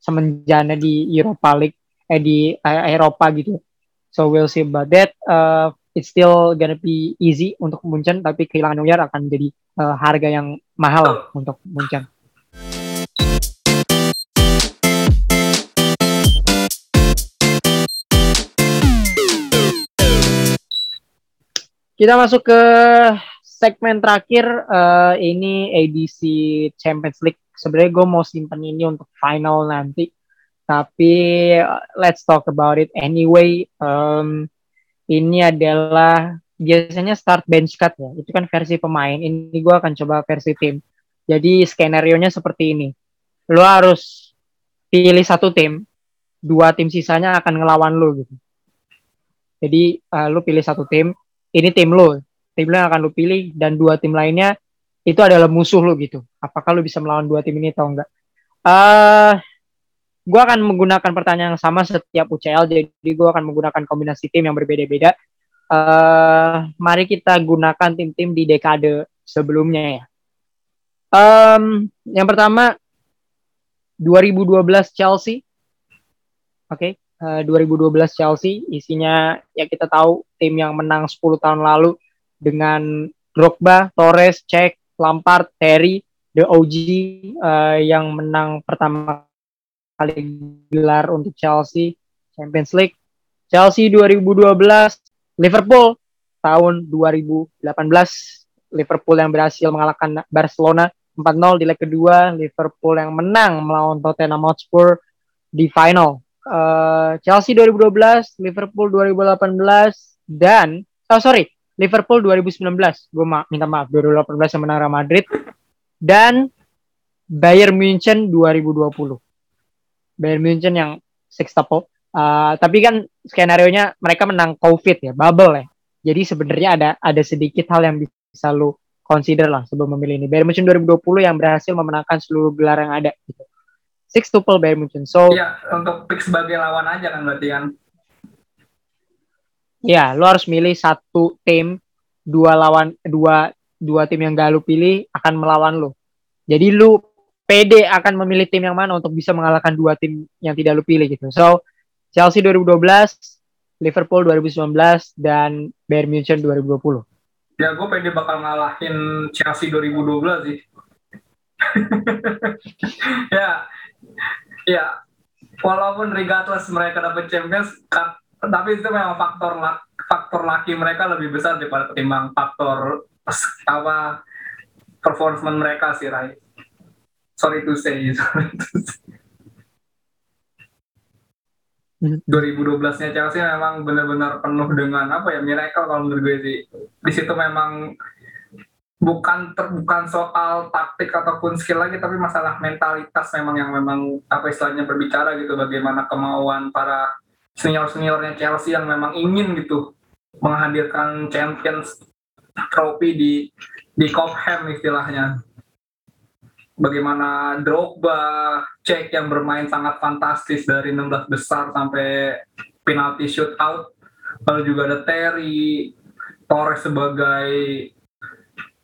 semenjana di Europa League eh di uh, Eropa gitu. So we'll see about that. Uh, it's still gonna be easy untuk Munchen, tapi kehilangan Neuer akan jadi uh, harga yang mahal untuk Munchen. Kita masuk ke segmen terakhir, uh, ini A D C Champions League. Sebenarnya gue mau simpen ini untuk final nanti, tapi uh, let's talk about it anyway. Um, ini adalah biasanya start bench cut ya, itu kan versi pemain. Ini gue akan coba versi tim. Jadi skenario-nya seperti ini. Lo harus pilih satu tim, dua tim sisanya akan ngelawan lo gitu. Jadi uh, lo pilih satu tim, ini tim lo. Tim yang akan lu pilih dan dua tim lainnya itu adalah musuh lu gitu. Apakah lu bisa melawan dua tim ini atau enggak? Uh, gue akan menggunakan pertanyaan yang sama setiap U C L. Jadi gue akan menggunakan kombinasi tim yang berbeda-beda. Uh, mari kita gunakan tim-tim di dekade sebelumnya ya. Um, yang pertama dua ribu dua belas Chelsea. Oke, okay. uh, dua ribu dua belas Chelsea isinya ya kita tahu tim yang menang sepuluh tahun lalu. Dengan Drogba, Torres, Cech, Lampard, Terry, the O G uh, yang menang pertama kali gelar untuk Chelsea Champions League. Chelsea dua ribu dua belas, Liverpool tahun dua ribu delapan belas, Liverpool yang berhasil mengalahkan Barcelona empat nol di leg kedua, Liverpool yang menang melawan Tottenham Hotspur di final. Uh, Chelsea dua ribu dua belas, Liverpool dua ribu delapan belas, dan oh sorry. Liverpool dua ribu sembilan belas, gue ma- minta maaf, dua ribu delapan belas yang menang Real Madrid, dan Bayern Munchen dua ribu dua puluh. Bayern Munchen yang sextuple, uh, tapi kan skenario-nya mereka menang COVID ya, bubble ya. Jadi sebenarnya ada ada sedikit hal yang bisa lo consider lah sebelum memilih ini. Bayern Munchen dua ribu dua puluh yang berhasil memenangkan seluruh gelar yang ada. Gitu. Sextuple Bayern Munchen. So, ya, untuk pick sebagai lawan aja kan berarti kan. Ya, lo harus milih satu tim, dua lawan dua dua tim yang gak lo pilih akan melawan lo. Jadi lo pede akan memilih tim yang mana untuk bisa mengalahkan dua tim yang tidak lo pilih gitu. So, Chelsea dua ribu dua belas, Liverpool dua ribu sembilan belas, dan Bayern Munchen dua ribu dua puluh. Ya, gue pede bakal ngalahin Chelsea dua ribu dua belas sih. ya, ya. Walaupun regardless mereka dapat Champions Cup, tapi itu memang faktor faktor laki mereka lebih besar daripada ketimbang faktor apa performa mereka sih, Rai. Sorry to say, sorry to say. dua ribu dua belas-nya Chelsea memang benar-benar penuh dengan apa ya, miracle kalau menurut gue sih. Di situ memang bukan ter, bukan soal taktik ataupun skill lagi, tapi masalah mentalitas memang yang memang apa istilahnya berbicara gitu, bagaimana kemauan para senior-seniornya Chelsea yang memang ingin gitu menghadirkan Champions Trophy di di Cobham istilahnya. Bagaimana Drogba, Cech yang bermain sangat fantastis dari enam belas besar sampai penalti shootout, lalu juga ada Terry, Torres sebagai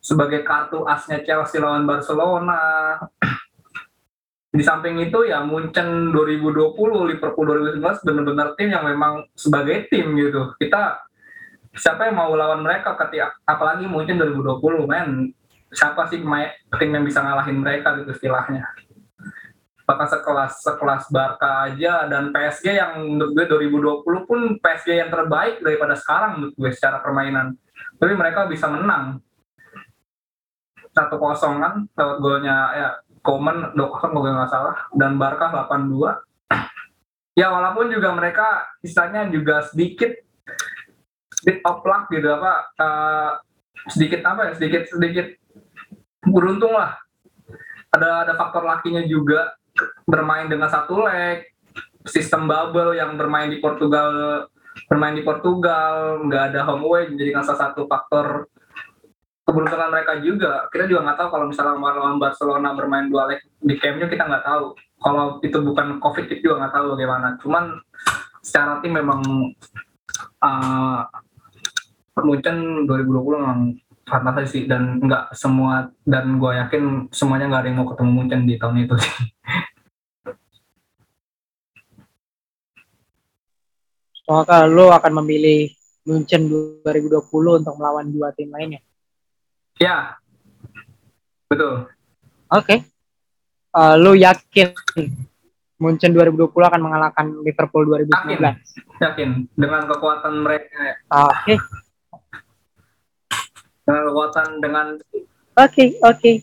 sebagai kartu asnya Chelsea lawan Barcelona. Di samping itu ya Munchen dua ribu dua puluh, Liverpool dua ribu sembilan belas benar-benar tim yang memang sebagai tim gitu. Kita siapa yang mau lawan mereka ketika apalagi Munchen dua ribu dua puluh, men. Siapa sih tim yang bisa ngalahin mereka gitu istilahnya. Bahkan sekelas sekelas Barca aja dan P S G yang menurut gue dua ribu dua puluh pun P S G yang terbaik daripada sekarang menurut gue secara permainan. Tapi mereka bisa menang. satu kosong kan lewat golnya ya Komen dua kosong kalau nggak salah, dan Barca delapan dua. Ya walaupun juga mereka istilahnya juga sedikit bit of luck gitu apa uh, sedikit apa ya sedikit sedikit beruntung lah ada ada faktor lakinya juga, bermain dengan satu leg, sistem bubble yang bermain di Portugal bermain di Portugal nggak ada home away, jadi salah satu faktor keberuntungan mereka juga. Kita juga nggak tahu kalau misalnya lawan Barcelona bermain dua leg di Camp Nou, kita nggak tahu kalau itu bukan Covid, kita juga nggak tahu bagaimana. Cuman secara tim memang uh, Munchen dua ribu dua puluh memang fantastis sih, dan nggak semua, dan gue yakin semuanya nggak ada yang mau ketemu Munchen di tahun itu sih. Soalnya lo akan memilih Munchen dua ribu dua puluh untuk melawan dua tim lainnya. Ya, betul. Oke. Okay. Uh, lo yakin Munchen dua ribu dua puluh akan mengalahkan Liverpool dua ribu sembilan belas? Yakin, yakin. Dengan kekuatan mereka. Oke. Okay. Dengan kekuatan dengan... Oke, okay, oke. Okay.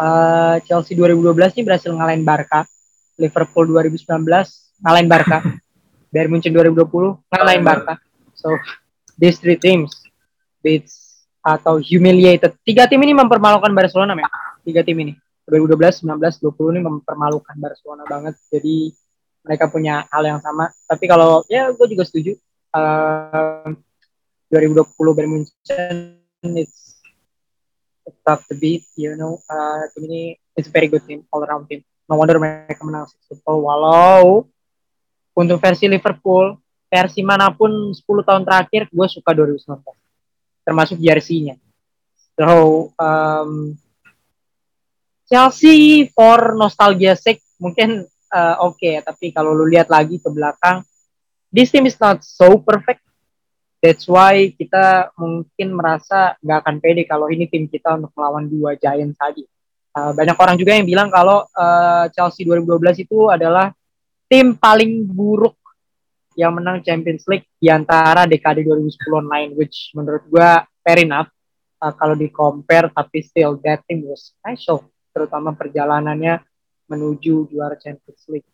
Uh, Chelsea dua ribu dua belas ini berhasil ngalahin Barca. Liverpool dua ribu sembilan belas ngalahin Barca. Bayern Munchen dua ribu dua puluh ngalahin Barca. So, these three teams beats atau humiliated. Tiga tim ini mempermalukan Barcelona, ya. Tiga tim ini dua ribu dua belas, sembilan belas, dua puluh ini mempermalukan Barcelona banget. Jadi mereka punya hal yang sama. Tapi kalau ya gue juga setuju. Uh, dua ribu dua puluh Bayern Munchen it's, it's tough to beat, you know. Uh, tim ini it's a very good team, all around team. No wonder mereka menang six to four. Walau untuk versi Liverpool, versi manapun sepuluh tahun terakhir gue suka dua ribu sembilan belas. Termasuk jersey-nya. So, um, Chelsea for nostalgia sake mungkin uh, oke, okay, tapi kalau lu lihat lagi ke belakang, this team is not so perfect. That's why kita mungkin merasa nggak akan pede kalau ini tim kita untuk melawan dua giant tadi. Uh, banyak orang juga yang bilang kalau uh, Chelsea dua ribu dua belas itu adalah tim paling buruk yang menang Champions League di antara dekade dua ribu sepuluh online, which menurut gue fair enough uh, kalau di compare, tapi still that team was special, terutama perjalanannya menuju juara Champions League.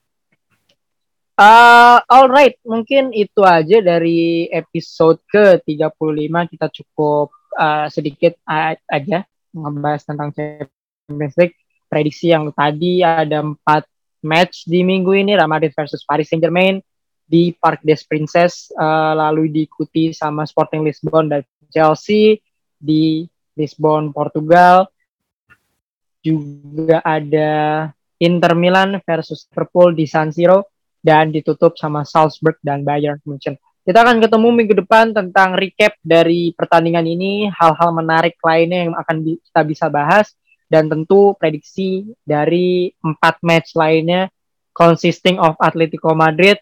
Uh, alright, mungkin itu aja dari episode ke tiga puluh lima, kita cukup uh, sedikit a- aja membahas tentang Champions League. Prediksi yang tadi ada empat match di minggu ini, Real Madrid versus Paris Saint-Germain di Parc des Princes, uh, lalu diikuti sama Sporting Lisbon dan Chelsea di Lisbon, Portugal. Juga ada Inter Milan versus Liverpool di San Siro, dan ditutup sama Salzburg dan Bayern Munchen. Kita akan ketemu minggu depan tentang recap dari pertandingan ini, hal-hal menarik lainnya yang akan bi- kita bisa bahas, dan tentu prediksi dari empat match lainnya, consisting of Atletico Madrid,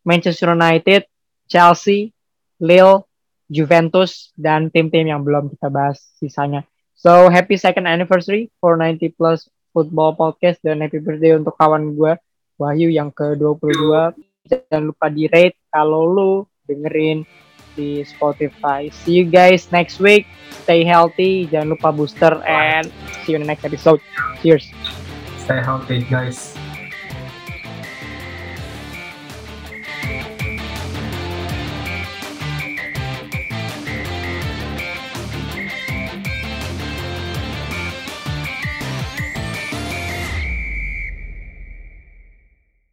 Manchester United, Chelsea, Lille, Juventus, dan tim-tim yang belum kita bahas sisanya. So, happy second anniversary for ninety Plus Football Podcast, dan happy birthday untuk kawan gue, Wahyu yang ke dua puluh dua. Jangan lupa di-rate kalau lu dengerin di Spotify. See you guys next week. Stay healthy, jangan lupa booster, and see you in the next episode. Cheers. Stay healthy, guys.